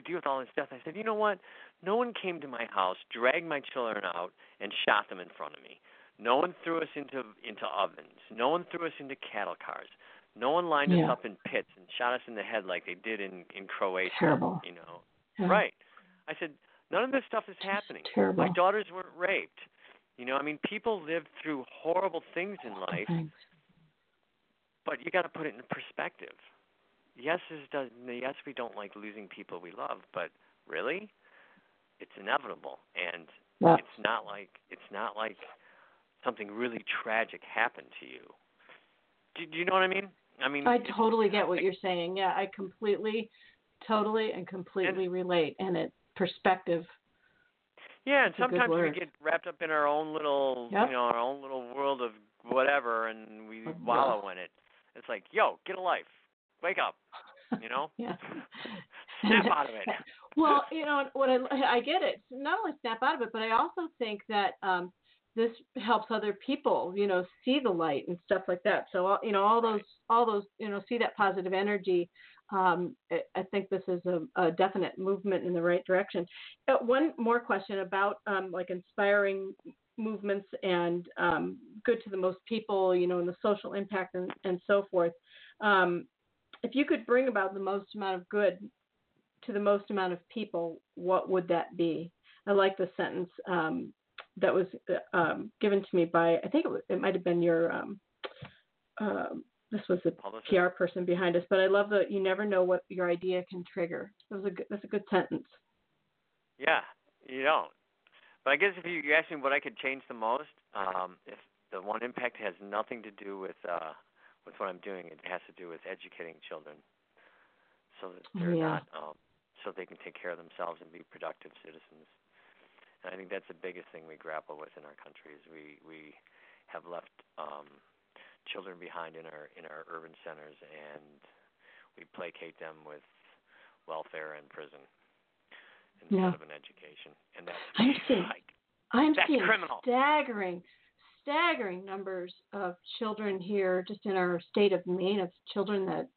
deal with all this stuff? I said, you know what? No one came to my house, dragged my children out, and shot them in front of me. No one threw us into ovens. No one threw us into cattle cars. No one lined us up in pits and shot us in the head like they did in Croatia. Terrible. You know, yeah. Right. I said, none of this stuff is happening. Terrible. My daughters weren't raped. You know, I mean, people lived through horrible things in life, but you got to put it in perspective. Yes, we don't like losing people we love, but really, it's inevitable, and it's not like something really tragic happened to you. Do you know what I mean? I totally get what you're saying. Yeah, I totally and completely relate, and it's perspective. Yeah, and sometimes we get wrapped up in our own little, our own little world of whatever, and we wallow in it. It's like, yo, get a life, wake up, you know? Snap out of it. Well, you know, what I get it. Not only snap out of it, but I also think that this helps other people, you know, see the light and stuff like that. So, you know, all those, you know, see that positive energy. I think this is a definite movement in the right direction. One more question about like inspiring movements and good to the most people, you know, and the social impact and so forth. If you could bring about the most amount of good to the most amount of people, what would that be? I like the sentence. That was given to me by, I think it might have been your, this was the PR person behind us, but I love that you never know what your idea can trigger. That's a good sentence. Yeah, you don't. But I guess if you ask me what I could change the most, if the one impact has nothing to do with what I'm doing, it has to do with educating children so that they're not, so they can take care of themselves and be productive citizens. And I think that's the biggest thing we grapple with in our country is we have left children behind in our urban centers, and we placate them with welfare and prison instead of an education. And that's I'm seeing criminal. Staggering numbers of children here just in our state of Maine, of children that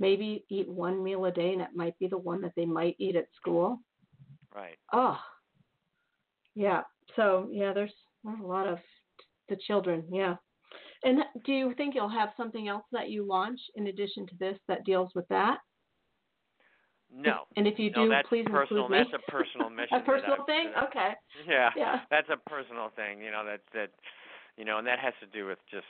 maybe eat one meal a day, and it might be the one that they might eat at school. Right. Oh. Yeah. So, yeah, there's a lot of the children. Yeah. And do you think you'll have something else that you launch in addition to this that deals with that? No. And if you do, please include me. That's a personal mission. A personal thing? Okay. Yeah. That's a personal thing, you know, that you know, and that has to do with just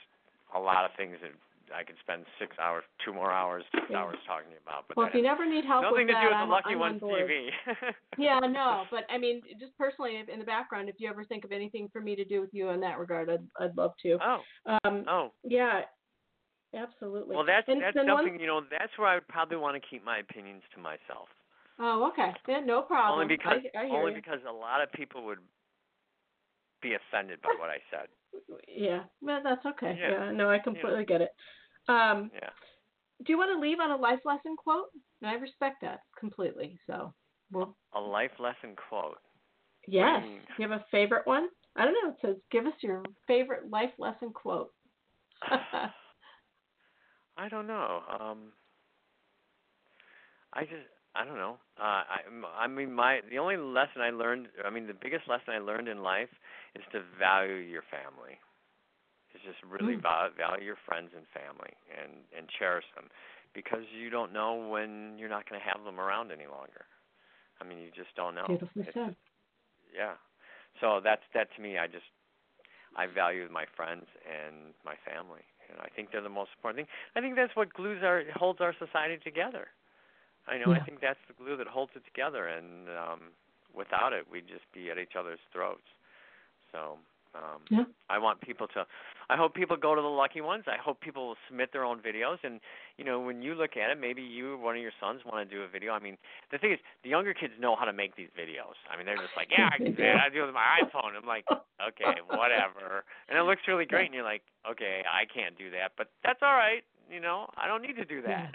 a lot of things that I could spend 6 hours, 2 more hours, 6 hours talking about. But well, if you never need help with that, nothing to do with the Lucky Ones TV. Yeah, no, but I mean, just personally in the background, if you ever think of anything for me to do with you in that regard, I'd love to. Yeah, absolutely. Well, that's something, you know, that's where I would probably want to keep my opinions to myself. Oh, okay. Yeah, no problem. Only because a lot of people would be offended by what I said. Yeah, well, that's okay. Yeah, no, I completely get it. Do you want to leave on a life lesson quote? I respect that completely. So, well, a life lesson quote. Yes. Do you have a favorite one? I don't know. It says, "Give us your favorite life lesson quote." I don't know. I don't know. The only lesson I learned, the biggest lesson I learned in life is to value your family. It's just really value your friends and family and cherish them, because you don't know when you're not going to have them around any longer. I mean, you just don't know. Beautifully said. Yeah. So that to me, I value my friends and my family. And I think they're the most important thing. I think that's what holds our society together. I know. Yeah. I think that's the glue that holds it together, and without it, we'd just be at each other's throats. So I want people to, I hope people go to the Lucky Ones. I hope people will submit their own videos. And, you know, when you look at it, maybe you or one of your sons want to do a video. I mean, the thing is, the younger kids know how to make these videos. I mean, they're just like, yeah, I can do it. I do it with my iPhone. I'm like, okay, whatever. And it looks really great. And you're like, okay, I can't do that, but that's all right. You know, I don't need to do that.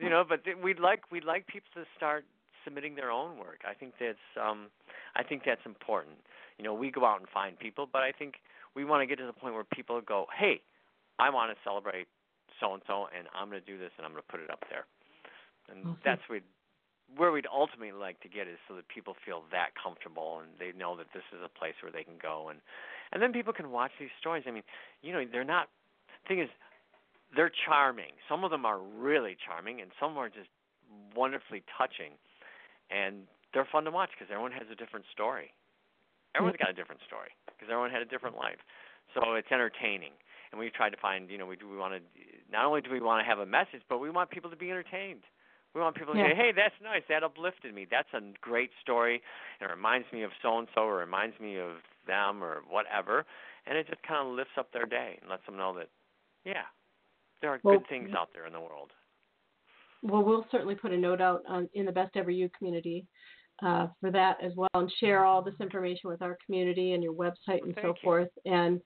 You know, but we'd like people to start submitting their own work. I think that's important. You know, we go out and find people, but I think we want to get to the point where people go, hey, I want to celebrate so-and-so, and I'm going to do this, and I'm going to put it up there. And okay. That's where we'd ultimately like to get is so that people feel that comfortable and they know that this is a place where they can go. And then people can watch these stories. I mean, you know, they're not – thing is, they're charming. Some of them are really charming, and some are just wonderfully touching. And they're fun to watch because everyone has a different story. Everyone's got a different story because everyone had a different life. So it's entertaining. And we've tried to find, you know, we want to, not only do we want to have a message, but we want people to be entertained. We want people to say, hey, that's nice. That uplifted me. That's a great story. And it reminds me of so-and-so or reminds me of them or whatever. And it just kind of lifts up their day and lets them know that, yeah, there are good things out there in the world. Well, we'll certainly put a note out in the Best Ever You community for that as well, and share all this information with our community and your website and so forth. And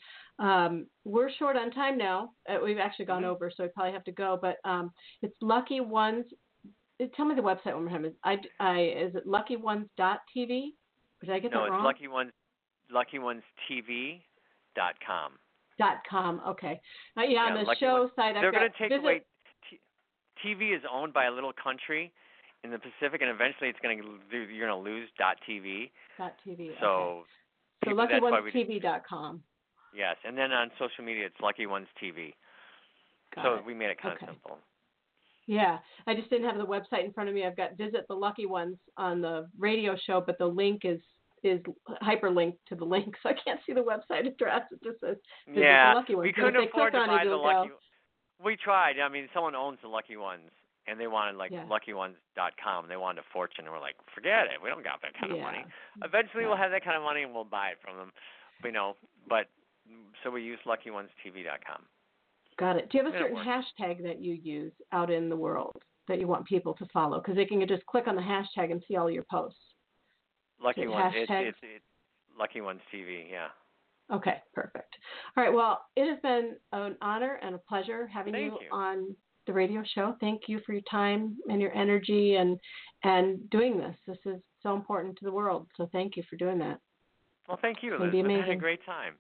we're short on time now. We've actually gone over, so we probably have to go. But it's Lucky Ones. Tell me the website one more time. Is it LuckyOnes.tv? Did I get that wrong? No, it's LuckyOnesTV.com. .com. Okay. Yeah, on the show site. They're going to take away. TV is owned by a little country in the Pacific, and eventually it's going to you're going to lose .tv. .tv. So, okay. So LuckyOnesTV.com. Yes, and then on social media it's Lucky Ones TV. We made it kind of simple. Yeah, I just didn't have the website in front of me. I've got Visit the Lucky Ones on the radio show, but the link is hyperlinked to the link, so I can't see the website address. It just says Visit the Lucky Ones. We couldn't afford to buy the Lucky Ones. We tried. I mean, someone owns the Lucky Ones, and they wanted, LuckyOnes.com. They wanted a fortune, and we're like, forget it. We don't got that kind of money. Eventually, we'll have that kind of money, and we'll buy it from them. You know, so we use LuckyOnesTV.com. Got it. Do you have a certain hashtag that you use out in the world that you want people to follow? Because they can just click on the hashtag and see all your posts. Lucky Ones. It's Lucky Ones TV, yeah. Okay, perfect. All right, well, it has been an honor and a pleasure having you on the radio show. Thank you for your time and your energy and doing this. This is so important to the world, so thank you for doing that. Well, thank you, Elizabeth. I had a great time.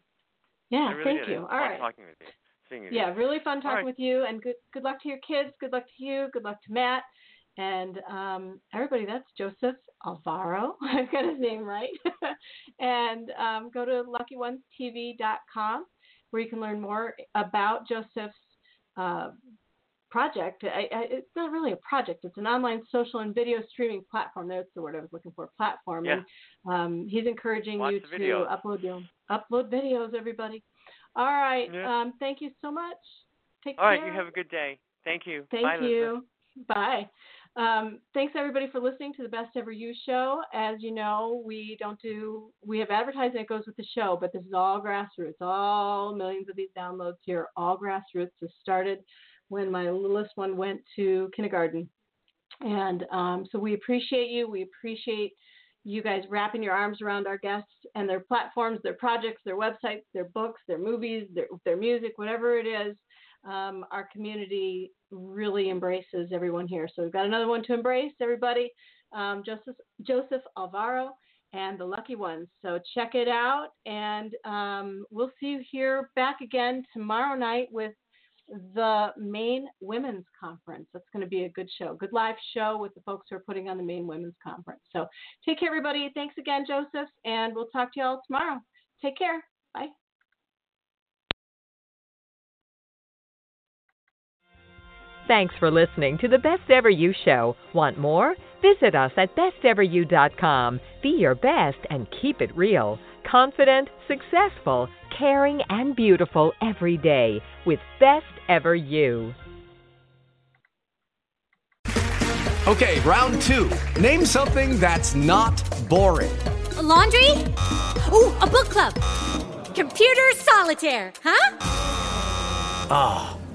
Yeah, thank you. All right. Talking with you. Seeing you. Yeah, really fun talking with you, and good luck to your kids, good luck to you, good luck to Matt. And everybody, that's Joseph Alvaro. I've got his name right. And go to LuckyOnesTV.com where you can learn more about Joseph's project. It's not really a project. It's an online social and video streaming platform. That's the word I was looking for, platform. Yeah. And he's encouraging you to upload videos, everybody. All right. Yeah. Thank you so much. Take care. All right. You have a good day. Thank you. Bye, Elizabeth. Bye. Thanks everybody for listening to the Best Ever You show. As you know, we have advertising that goes with the show, but this is all grassroots. All millions of these downloads here, all grassroots. This started when my littlest one went to kindergarten, and so we appreciate you. We appreciate you guys wrapping your arms around our guests and their platforms, their projects, their websites, their books, their movies, their music, whatever it is. Our community really embraces everyone here. So we've got another one to embrace, everybody. Joseph Alvaro and the Lucky Ones. So check it out. And we'll see you here back again tomorrow night with the Maine Women's Conference. That's going to be a good show, good live show with the folks who are putting on the Maine Women's Conference. So take care, everybody. Thanks again, Joseph. And we'll talk to you all tomorrow. Take care. Bye. Thanks for listening to the Best Ever You Show. Want more? Visit us at besteveryou.com. Be your best and keep it real. Confident, successful, caring, and beautiful every day with Best Ever You. Okay, round 2. Name something that's not boring. A laundry? Ooh, a book club. Computer solitaire, huh? Ah, oh,